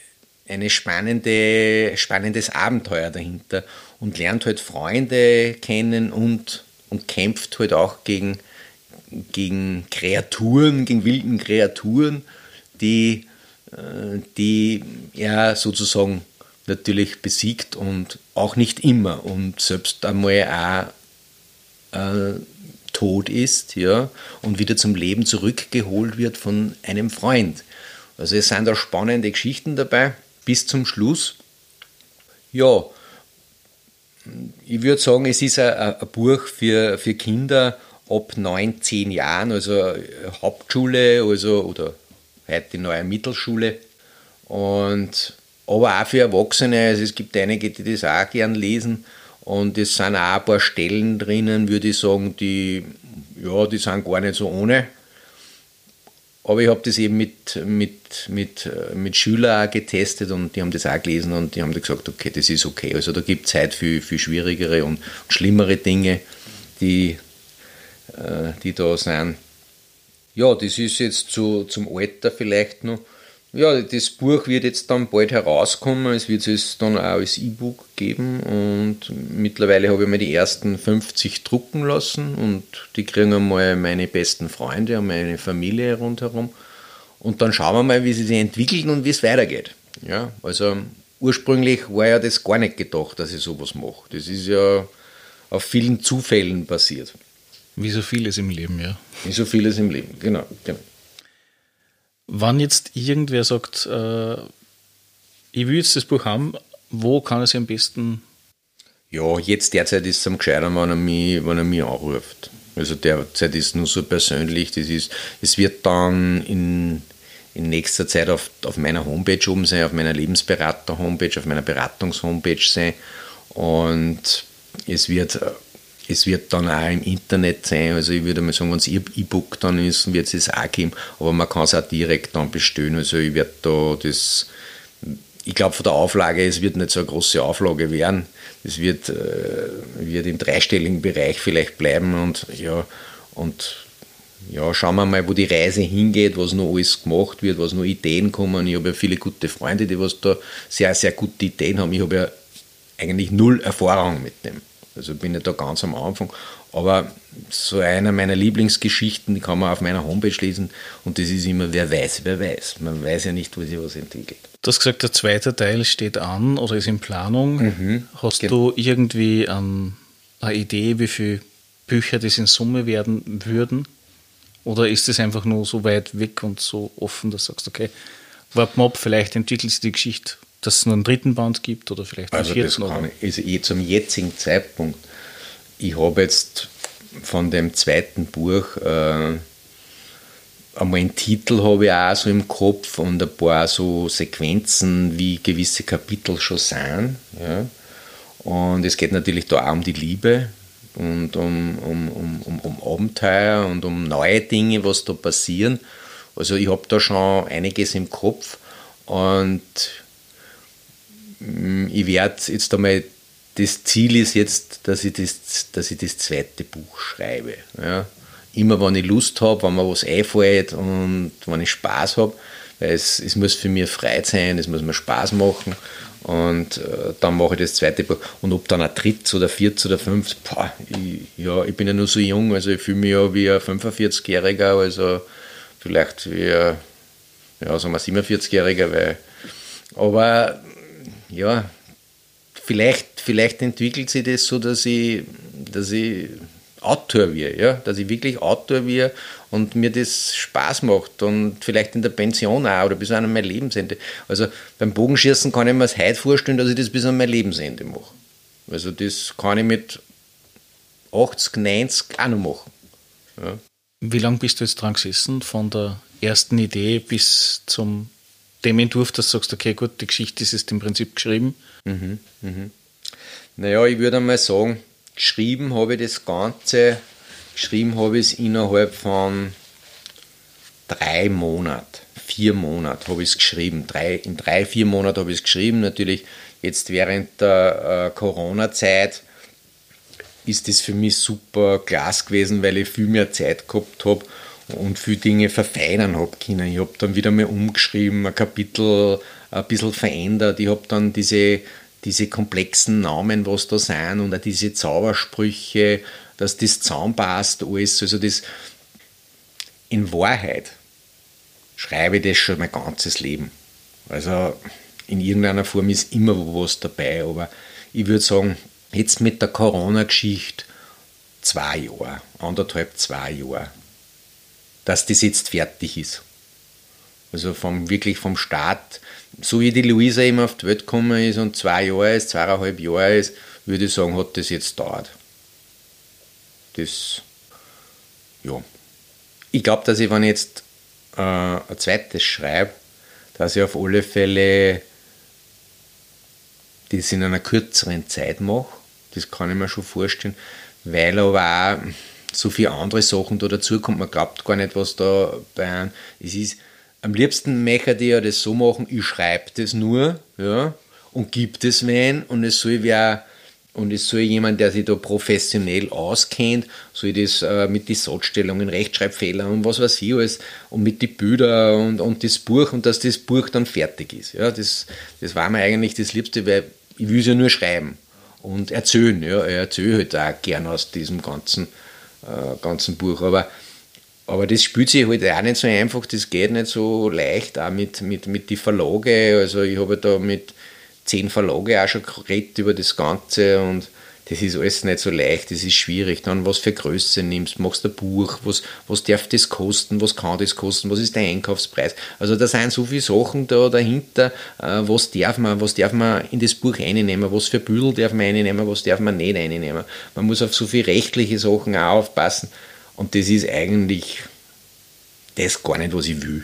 ein spannende, spannendes Abenteuer dahinter, und lernt halt Freunde kennen und, und kämpft halt auch gegen, gegen Kreaturen, gegen wilden Kreaturen, die, die er sozusagen natürlich besiegt, und auch nicht immer und selbst einmal auch äh, tot ist, ja, und wieder zum Leben zurückgeholt wird von einem Freund. Also es sind da spannende Geschichten dabei bis zum Schluss. Ja, Ich würde sagen, es ist ein, ein Buch für, für Kinder ab neun, zehn Jahren, also Hauptschule, also, oder heute die neue Mittelschule. Und, aber auch für Erwachsene, also es gibt einige, die das auch gern lesen. Und es sind auch ein paar Stellen drinnen, würde ich sagen, die, ja, die sind gar nicht so ohne. Aber ich habe das eben mit, mit, mit, mit Schülern auch getestet und die haben das auch gelesen und die haben gesagt, okay, das ist okay. Also da gibt es heute viel, viel schwierigere und schlimmere Dinge, die, äh, die da sind. Ja, das ist jetzt zu, zum Alter vielleicht noch. Ja, das Buch wird jetzt dann bald herauskommen, es wird es dann auch als E-Book geben und mittlerweile habe ich mir die ersten fünfzig drucken lassen und die kriegen einmal meine besten Freunde und meine Familie rundherum und dann schauen wir mal, wie sie sich entwickeln und wie es weitergeht. Ja, also ursprünglich war ja das gar nicht gedacht, dass ich sowas mache, das ist ja auf vielen Zufällen passiert. Wie so vieles im Leben, ja. Wie so vieles im Leben, genau, genau. Wenn jetzt irgendwer sagt, äh, ich will jetzt das Buch haben, wo kann ich es am besten? Ja, jetzt derzeit ist es am gescheitern, wenn er mich, wenn er mich anruft. Also derzeit ist es nur so persönlich. Das ist, es wird dann in, in nächster Zeit auf, auf meiner Homepage oben sein, auf meiner Lebensberater-Homepage, auf meiner Beratungs-Homepage sein. Und es wird... Es wird dann auch im Internet sein, also ich würde mal sagen, wenn es E-Book dann ist, wird es es auch geben, aber man kann es auch direkt dann bestellen, also ich werde da das, ich glaube von der Auflage, es wird nicht so eine große Auflage werden, es wird, äh, wird im dreistelligen Bereich vielleicht bleiben und ja, und ja, schauen wir mal, wo die Reise hingeht, was noch alles gemacht wird, was noch Ideen kommen, ich habe ja viele gute Freunde, die was da sehr, sehr gute Ideen haben, ich habe ja eigentlich null Erfahrung mit dem. Also bin ich da ganz am Anfang. Aber so einer meiner Lieblingsgeschichten, die kann man auf meiner Homepage lesen. Und das ist immer, wer weiß, wer weiß. Man weiß ja nicht, wo sich was entwickelt. Du hast gesagt, der zweite Teil steht an oder ist in Planung. Mhm, hast genau. du irgendwie ähm, eine Idee, wie viele Bücher das in Summe werden würden? Oder ist das einfach nur so weit weg und so offen, dass du sagst, okay, warten wir ab, vielleicht entwickelt sich die Geschichte, dass es nur einen dritten Band gibt oder vielleicht einen also vierten? Das kann ich. Also ich, zum jetzigen Zeitpunkt, ich habe jetzt von dem zweiten Buch äh, einmal einen Titel habe ich auch so im Kopf und ein paar so Sequenzen, wie gewisse Kapitel schon sind. Ja. Und es geht natürlich da auch um die Liebe und um, um, um, um, um Abenteuer und um neue Dinge, was da passieren. Also ich habe da schon einiges im Kopf und ich werde jetzt einmal, das Ziel ist jetzt, dass ich das, dass ich das zweite Buch schreibe. Ja. Immer wenn ich Lust habe, wenn mir was einfällt und wenn ich Spaß habe, weil es, es muss für mich frei sein, es muss mir Spaß machen und äh, dann mache ich das zweite Buch. Und ob dann ein drittes oder viertes oder fünftes, boah, ich, ja, ich bin ja nur so jung, also ich fühle mich ja wie ein fünfundvierzigjähriger, also vielleicht wie ein, ja, sagen wir siebenundvierzigjähriger, weil, aber ja, vielleicht, vielleicht entwickelt sich das so, dass ich, dass ich Autor werde, ja? Dass ich wirklich Autor werde und mir das Spaß macht und vielleicht in der Pension auch oder bis an mein Lebensende. Also beim Bogenschießen kann ich mir das heute vorstellen, dass ich das bis an mein Lebensende mache. Also das kann ich mit achtzig, neunzig auch noch machen. Ja? Wie lange bist du jetzt dran gesessen, von der ersten Idee bis zum dem Entwurf, dass du sagst, okay, gut, die Geschichte ist jetzt im Prinzip geschrieben? Mhm, mhm. Naja, ich würde einmal sagen, geschrieben habe ich das Ganze, geschrieben habe ich es innerhalb von drei Monaten, vier Monaten habe ich es geschrieben. Drei, in drei, vier Monaten habe ich es geschrieben. Natürlich, jetzt während der äh, Corona-Zeit ist das für mich super klasse gewesen, weil ich viel mehr Zeit gehabt habe und viele Dinge verfeinern habe können. Ich habe dann wieder mal umgeschrieben, ein Kapitel ein bisschen verändert. Ich habe dann diese, diese komplexen Namen, was da sind, und auch diese Zaubersprüche, dass das zusammenpasst, alles. Also das, in Wahrheit schreibe ich das schon mein ganzes Leben. Also in irgendeiner Form ist immer was dabei, aber ich würde sagen, jetzt mit der Corona-Geschichte zwei Jahre, anderthalb, zwei Jahre, dass das jetzt fertig ist. Also vom, wirklich vom Start, so wie die Luisa immer auf die Welt gekommen ist und zwei Jahre ist, zweieinhalb Jahre ist, würde ich sagen, hat das jetzt gedauert. Das, ja. Ich glaube, dass ich, wenn ich jetzt äh, ein zweites schreibe, dass ich auf alle Fälle das in einer kürzeren Zeit mache. Das kann ich mir schon vorstellen, weil aber auch so viele andere Sachen da dazukommt. Man glaubt gar nicht, was da bei einem es ist. Am liebsten möchte ich ja das so machen, ich schreibe das nur, ja, und gibt es wen, und es soll wer, und es soll jemand, der sich da professionell auskennt, soll das äh, mit den Satzstellungen, Rechtschreibfehlern und was weiß ich alles, und mit den Bildern und, und das Buch, und dass das Buch dann fertig ist. Ja, das, das war mir eigentlich das Liebste, weil ich will es ja nur schreiben und erzählen. Ja, ich erzähle halt auch gern aus diesem ganzen, äh, ganzen Buch, aber Aber das spielt sich halt auch nicht so einfach, das geht nicht so leicht, auch mit, mit, mit den Verlagen. Also ich habe da mit zehn Verlagen auch schon geredet über das Ganze, und das ist alles nicht so leicht, das ist schwierig. Dann was für Größe nimmst, machst du ein Buch, was, was darf das kosten, was kann das kosten, was ist der Einkaufspreis. Also da sind so viele Sachen da dahinter, was darf man, was darf man in das Buch reinnehmen, was für Büdel darf man reinnehmen, was darf man nicht reinnehmen. Man muss auf so viele rechtliche Sachen auch aufpassen. Und das ist eigentlich das gar nicht, was ich will.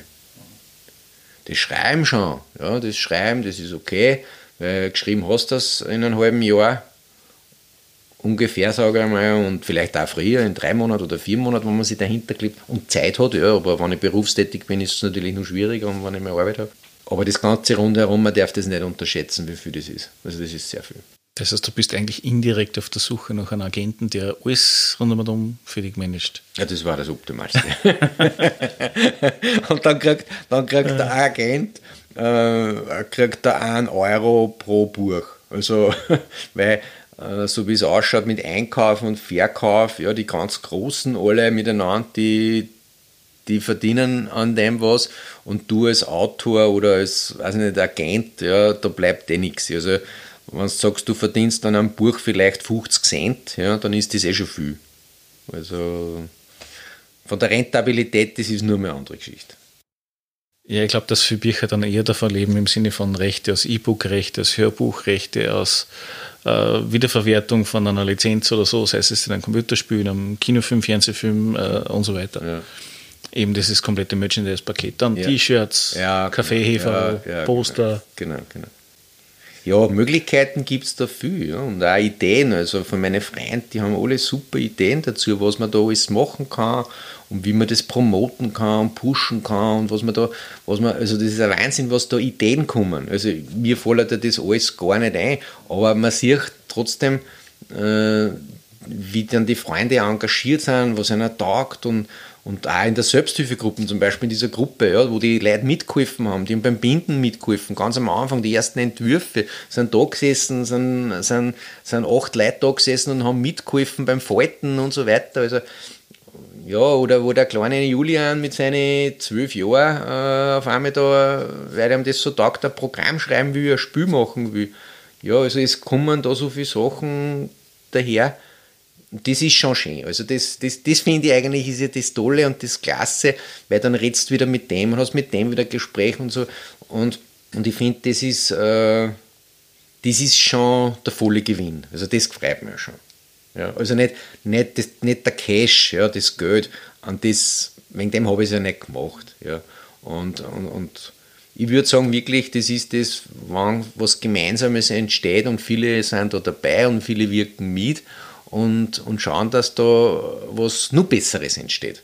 Das Schreiben schon, ja, das Schreiben, das ist okay, weil geschrieben hast du das in einem halben Jahr, ungefähr, sage ich mal, und vielleicht auch früher, in drei Monaten oder vier Monaten, wenn man sich dahinter klebt und Zeit hat, ja, aber wenn ich berufstätig bin, ist es natürlich noch schwieriger, und wenn ich mehr Arbeit habe. Aber das Ganze rundherum, man darf das nicht unterschätzen, wie viel das ist. Also das ist sehr viel. Das heißt, du bist eigentlich indirekt auf der Suche nach einem Agenten, der alles rundherum für dich managt. Ja, das war das Optimalste. Und dann kriegt, dann kriegt der Agent äh, kriegt der einen Euro pro Buch. Also, weil äh, so wie es ausschaut mit Einkauf und Verkauf, ja, die ganz Großen alle miteinander, die, die verdienen an dem was, und du als Autor oder als, weiß ich nicht, Agent, ja, da bleibt eh nichts. Also, wenn du sagst, du verdienst an einem Buch vielleicht fünfzig Cent, ja, dann ist das eh schon viel. Also von der Rentabilität, das ist nur mehr eine andere Geschichte. Ja, ich glaube, dass viele Bücher dann eher davon leben, im Sinne von Rechte aus E-Book, Rechte aus Hörbuch, Rechte aus äh, Wiederverwertung von einer Lizenz oder so, sei es in einem Computerspiel, in einem Kinofilm, Fernsehfilm äh, und so weiter. Ja. Eben dieses komplette Merchandise-Paket. Dann ja. T-Shirts, ja, Kaffeehefer, ja, ja, Poster. Genau, genau. Ja, Möglichkeiten gibt es dafür, ja, und auch Ideen. Also von meinen Freunden, die haben alle super Ideen dazu, was man da alles machen kann und wie man das promoten kann und pushen kann und was man da, was man, also das ist ein Wahnsinn, was da Ideen kommen. Also mir fällt ja das alles gar nicht ein, aber man sieht trotzdem, äh, wie dann die Freunde engagiert sind, was einer taugt, und Und auch in der Selbsthilfegruppe, zum Beispiel in dieser Gruppe, ja, wo die Leute mitgeholfen haben, die haben beim Binden mitgeholfen, ganz am Anfang, die ersten Entwürfe, sind da gesessen, sind, sind, sind acht Leute da gesessen und haben mitgeholfen beim Falten und so weiter. Also, ja, oder wo der kleine Julian mit seinen zwölf Jahren äh, auf einmal da, weil ihm das so taugt, ein Programm schreiben will, ein Spiel machen will. Ja, also es kommen da so viele Sachen daher. Das ist schon schön. Also das, das, das finde ich eigentlich, ist ja das Tolle und das Klasse, weil dann redst du wieder mit dem und hast mit dem wieder Gespräche und so. Und, und ich finde, das ist äh, das ist schon der volle Gewinn. Also das freut mich schon. Ja, also nicht, nicht, das, nicht der Cash, ja, das Geld, an das, wegen dem habe ich es ja nicht gemacht. Ja. Und, und, und ich würde sagen, wirklich, das ist das, wenn was Gemeinsames entsteht und viele sind da dabei und viele wirken mit. Und, und schauen, dass da was noch Besseres entsteht.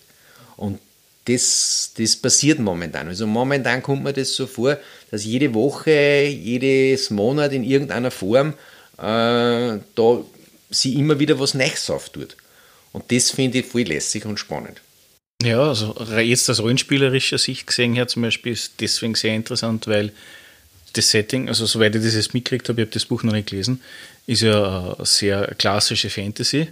Und das, das passiert momentan. Also momentan kommt mir das so vor, dass jede Woche, jedes Monat in irgendeiner Form äh, da sie immer wieder was Neues auftut. Und das finde ich voll lässig und spannend. Ja, also jetzt aus rollenspielerischer Sicht gesehen her zum Beispiel ist deswegen sehr interessant, weil das Setting, also soweit ich das jetzt mitgekriegt habe, ich habe das Buch noch nicht gelesen, ist ja eine sehr klassische Fantasy.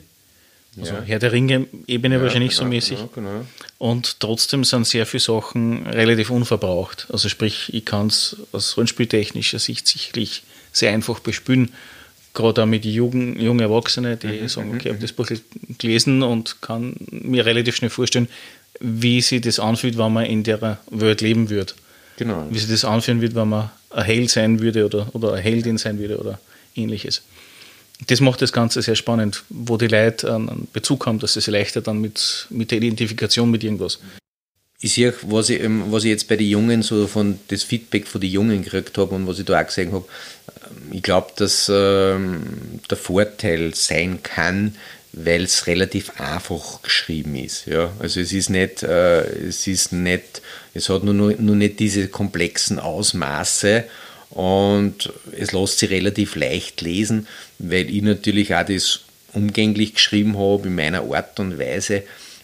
Also ja. Herr der Ringe-Ebene, ja, wahrscheinlich genau, so mäßig. Genau, genau. Und trotzdem sind sehr viele Sachen relativ unverbraucht. Also sprich, ich kann es aus rollenspieltechnischer Sicht sicherlich sehr einfach bespielen. Gerade auch mit Jugend, jungen Erwachsenen, die mhm, sagen, okay, ich habe das Buch gelesen und kann mir relativ schnell vorstellen, wie sich das anfühlt, wenn man in der Welt leben würde. Genau. Wie sich das anfühlen wird, wenn man ein Held sein würde oder, oder eine Heldin sein würde oder Ähnliches. das macht das Ganze sehr spannend, wo die Leute einen Bezug haben, dass es leichter dann mit, mit der Identifikation mit irgendwas. Ich sehe, was ich, was ich jetzt bei den Jungen so von das Feedback von den Jungen gekriegt habe und was ich da auch gesehen habe, ich glaube, dass ähm, der Vorteil sein kann, weil es relativ einfach geschrieben ist. Ja? Also es ist nicht, äh, es ist nicht, es hat nur, nur, nur nicht diese komplexen Ausmaße und es lässt sich relativ leicht lesen, weil ich natürlich auch das umgänglich geschrieben habe in meiner Art und Weise.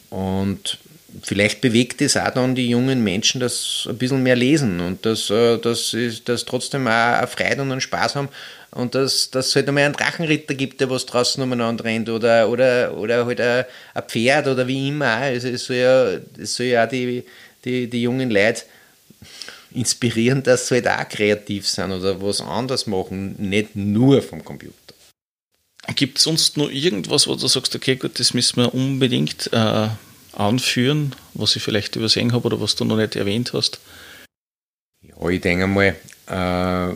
Und vielleicht bewegt es auch dann die jungen Menschen, dass ein bisschen mehr lesen und dass sie das trotzdem auch eine Freude und einen Spaß haben und dass, dass es halt einmal einen Drachenritter gibt, der was draußen umeinander rennt oder, oder, oder halt ein Pferd oder wie immer. Also es soll ja, es soll ja auch die, die, die jungen Leute inspirieren, dass sie halt auch kreativ sind oder was anderes machen, nicht nur vom Computer. Gibt es sonst noch irgendwas, wo du sagst, okay, gut, das müssen wir unbedingt äh anführen, was ich vielleicht übersehen habe oder was du noch nicht erwähnt hast? Ja, ich denke mal, äh,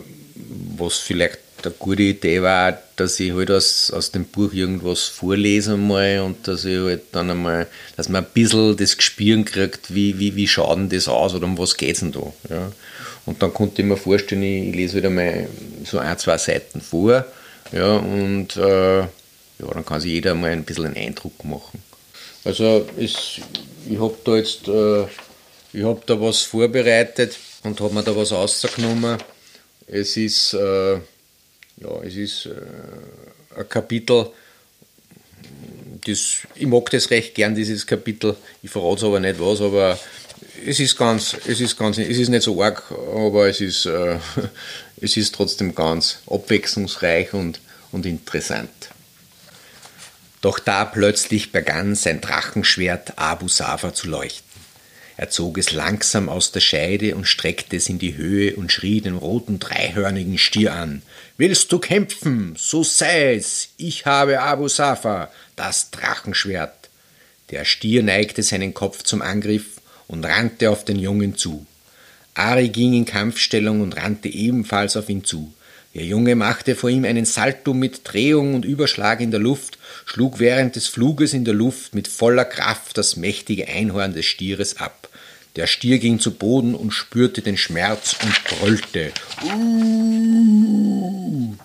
was vielleicht eine gute Idee war, dass ich halt aus, aus dem Buch irgendwas vorlese mal und dass ich halt dann einmal, dass man ein bisschen das Gespür kriegt, wie, wie, wie schaut denn das aus oder um was geht es denn da? Ja? Und dann konnte ich mir vorstellen, ich lese halt einmal so ein, zwei Seiten vor, ja, und äh, ja, dann kann sich jeder mal ein bisschen einen Eindruck machen. Also ist, ich habe da jetzt äh, ich hab da was vorbereitet und habe mir da was rausgenommen. Es ist, äh, ja, es ist äh, ein Kapitel, das, ich mag das recht gern, dieses Kapitel. Ich verrate es aber nicht was, aber es ist ganz, es ist ganz, es ist nicht so arg, aber es ist, äh, es ist trotzdem ganz abwechslungsreich und, und interessant. Doch da plötzlich begann sein Drachenschwert Abu Safa zu leuchten. Er zog es langsam aus der Scheide und streckte es in die Höhe und schrie den roten dreihörnigen Stier an. »Willst du kämpfen? So sei's! Ich habe Abu Safa, das Drachenschwert!« Der Stier neigte seinen Kopf zum Angriff und rannte auf den Jungen zu. Ari ging in Kampfstellung und rannte ebenfalls auf ihn zu. Der Junge machte vor ihm einen Salto mit Drehung und Überschlag in der Luft, schlug während des Fluges in der Luft mit voller Kraft das mächtige Einhorn des Stieres ab. Der Stier ging zu Boden und spürte den Schmerz und brüllte. Uh.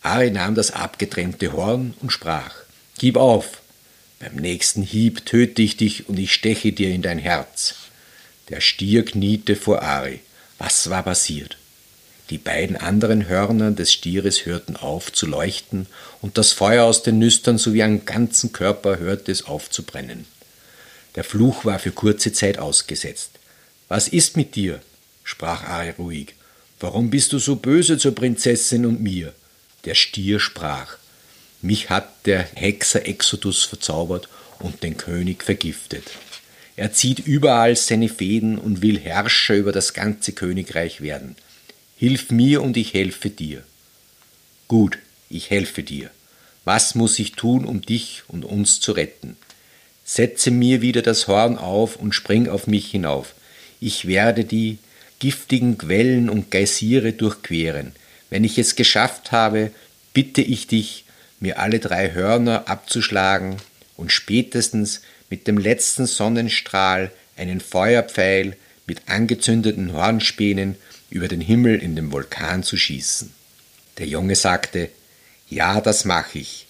Ari nahm das abgetrennte Horn und sprach: »Gib auf! Beim nächsten Hieb töte ich dich und ich steche dir in dein Herz.« Der Stier kniete vor Ari. Was war passiert? Die beiden anderen Hörner des Stieres hörten auf zu leuchten und das Feuer aus den Nüstern sowie am ganzen Körper hörte es auf zu brennen. Der Fluch war für kurze Zeit ausgesetzt. »Was ist mit dir?« sprach Ari ruhig. »Warum bist du so böse zur Prinzessin und mir?« Der Stier sprach: »Mich hat der Hexer Exodus verzaubert und den König vergiftet. Er zieht überall seine Fäden und will Herrscher über das ganze Königreich werden. Hilf mir und ich helfe dir.« »Gut, ich helfe dir. Was muss ich tun, um dich und uns zu retten? Setze mir wieder das Horn auf und spring auf mich hinauf. Ich werde die giftigen Quellen und Geysire durchqueren. Wenn ich es geschafft habe, bitte ich dich, mir alle drei Hörner abzuschlagen und spätestens mit dem letzten Sonnenstrahl einen Feuerpfeil mit angezündeten Hornspänen über den Himmel in den Vulkan zu schießen.« Der Junge sagte: »Ja, das mache ich.«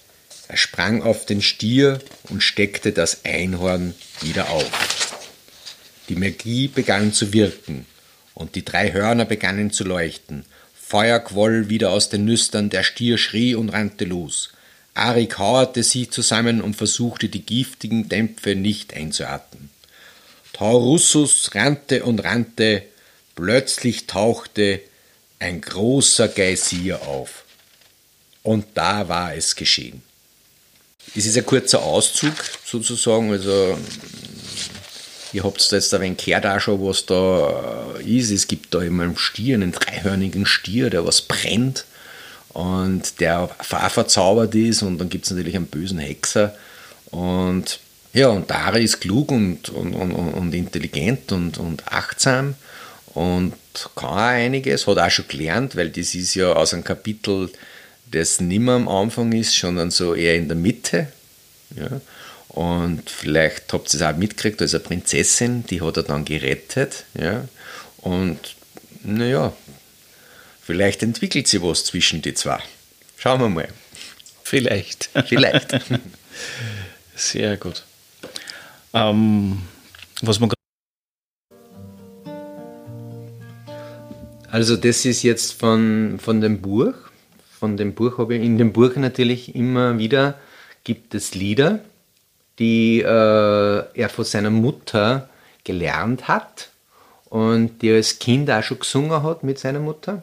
Er sprang auf den Stier und steckte das Einhorn wieder auf. Die Magie begann zu wirken und die drei Hörner begannen zu leuchten. Feuer quoll wieder aus den Nüstern, der Stier schrie und rannte los. Arik kauerte sich zusammen und versuchte, die giftigen Dämpfe nicht einzuatmen. Taurusus rannte und rannte. Plötzlich tauchte ein großer Geysir auf. Und da war es geschehen. Es ist ein kurzer Auszug sozusagen. Also ihr habt da jetzt ein wenig gehört auch schon, was da ist. Es gibt da immer einen Stier, einen dreihörnigen Stier, der was brennt und der verzaubert ist. Und dann gibt es natürlich einen bösen Hexer. Und ja, und Dari ist klug und, und, und, und intelligent und, und achtsam. Und kann auch einiges, hat auch schon gelernt, weil das ist ja aus einem Kapitel, das nicht mehr am Anfang ist, sondern so eher in der Mitte. Ja. Und vielleicht habt ihr es auch mitgekriegt, da ist eine Prinzessin, die hat er dann gerettet. Ja. Und naja, vielleicht entwickelt sie was zwischen die zwei. Schauen wir mal. Vielleicht. Vielleicht. Sehr gut. Ähm, was man Also das ist jetzt von, von dem Buch. Von dem Buch habe ich, in dem Buch natürlich immer wieder gibt es Lieder, die äh, er von seiner Mutter gelernt hat und die er als Kind auch schon gesungen hat mit seiner Mutter.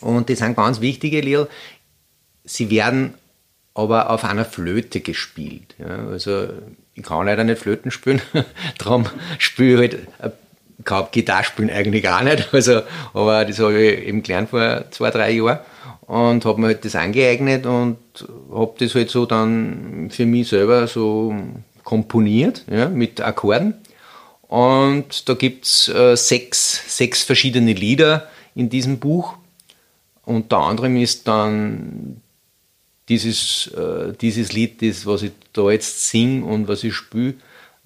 Und das sind ganz wichtige Lieder. Sie werden aber auf einer Flöte gespielt. Ja, also ich kann leider nicht Flöten spielen, darum spiele ich halt, ich glaube, Gitarre spielen eigentlich auch nicht, also, aber das habe ich eben gelernt vor zwei, drei Jahren und habe mir halt das angeeignet und habe das halt so dann für mich selber so komponiert, ja, mit Akkorden. Und da gibt es äh, sechs, sechs verschiedene Lieder in diesem Buch. Unter anderem ist dann dieses, äh, dieses Lied, das, was ich da jetzt singe und was ich spiele,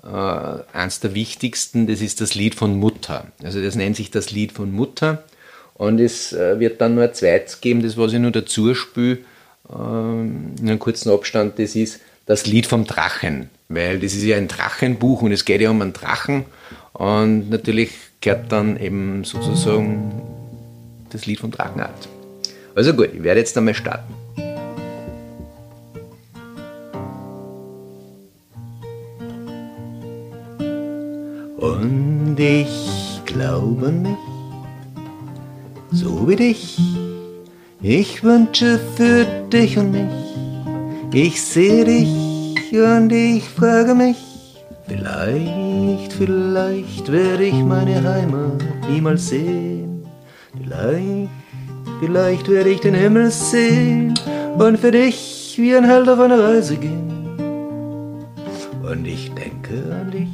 äh, eines der wichtigsten, das ist das Lied von Mutter. Also das nennt sich das Lied von Mutter. Und es äh, wird dann nur ein zweites geben, das, was ich nur dazu spiele, äh, in einem kurzen Abstand, das ist das Lied vom Drachen. Weil das ist ja ein Drachenbuch und es geht ja um einen Drachen. Und natürlich gehört dann eben sozusagen das Lied vom Dragonheart. Also gut, ich werde jetzt einmal starten. Und ich glaube an mich, so wie dich. Ich wünsche für dich und mich. Ich sehe dich und ich frage mich. Vielleicht, vielleicht werde ich meine Heimat niemals sehen. Vielleicht, vielleicht werde ich den Himmel sehen und für dich wie ein Held auf eine Reise gehen. Und ich denke an dich.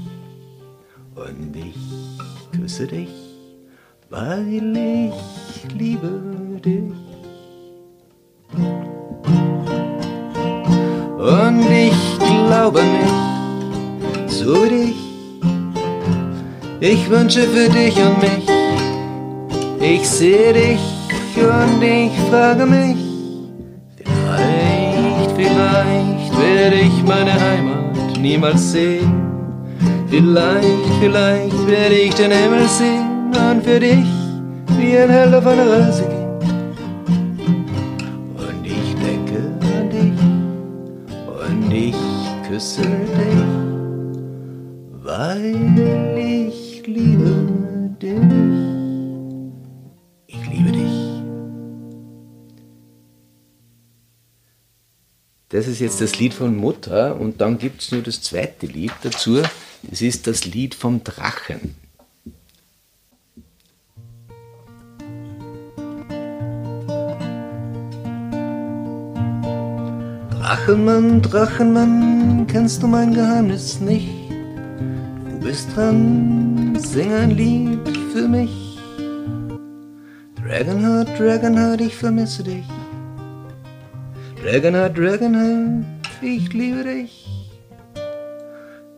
Und ich küsse dich, weil ich liebe dich. Und ich glaube an mich, so wie dich. Ich wünsche für dich und mich. Ich sehe dich und ich frage mich. Vielleicht, vielleicht werde ich meine Heimat niemals sehen. Vielleicht, vielleicht werde ich den Himmel sehen und für dich wie ein Held auf eine Reise gehen. Und ich denke an dich und ich küsse dich, weil ich liebe dich. Ich liebe dich. Das ist jetzt das Lied von Mutter und dann gibt es nur das zweite Lied dazu. Es ist das Lied vom Drachen. Drachenmann, Drachenmann, kennst du mein Geheimnis nicht? Du bist dran, sing ein Lied für mich. Dragonheart, Dragonheart, ich vermisse dich. Dragonheart, Dragonheart, ich liebe dich.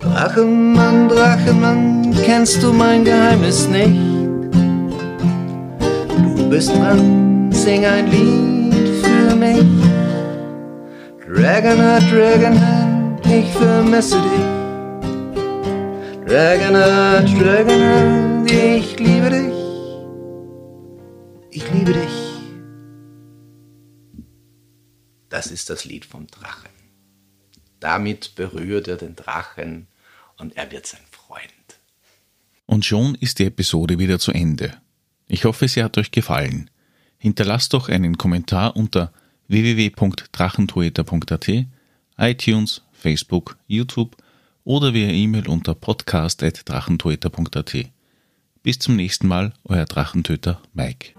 Drachenmann, Drachenmann, kennst du mein Geheimnis nicht? Du bist dran, sing ein Lied für mich. Dragonheart, Dragonheart, ich vermisse dich. Dragonheart, Dragonheart, ich liebe dich. Ich liebe dich. Das ist das Lied vom Drachen. Damit berührt er den Drachen und er wird sein Freund. Und schon ist die Episode wieder zu Ende. Ich hoffe, sie hat euch gefallen. Hinterlasst doch einen Kommentar unter w w w punkt drachentoeter punkt a t, iTunes, Facebook, YouTube oder via E-Mail unter podcast punkt drachentoeter punkt a t. Bis zum nächsten Mal, euer Drachentöter Mike.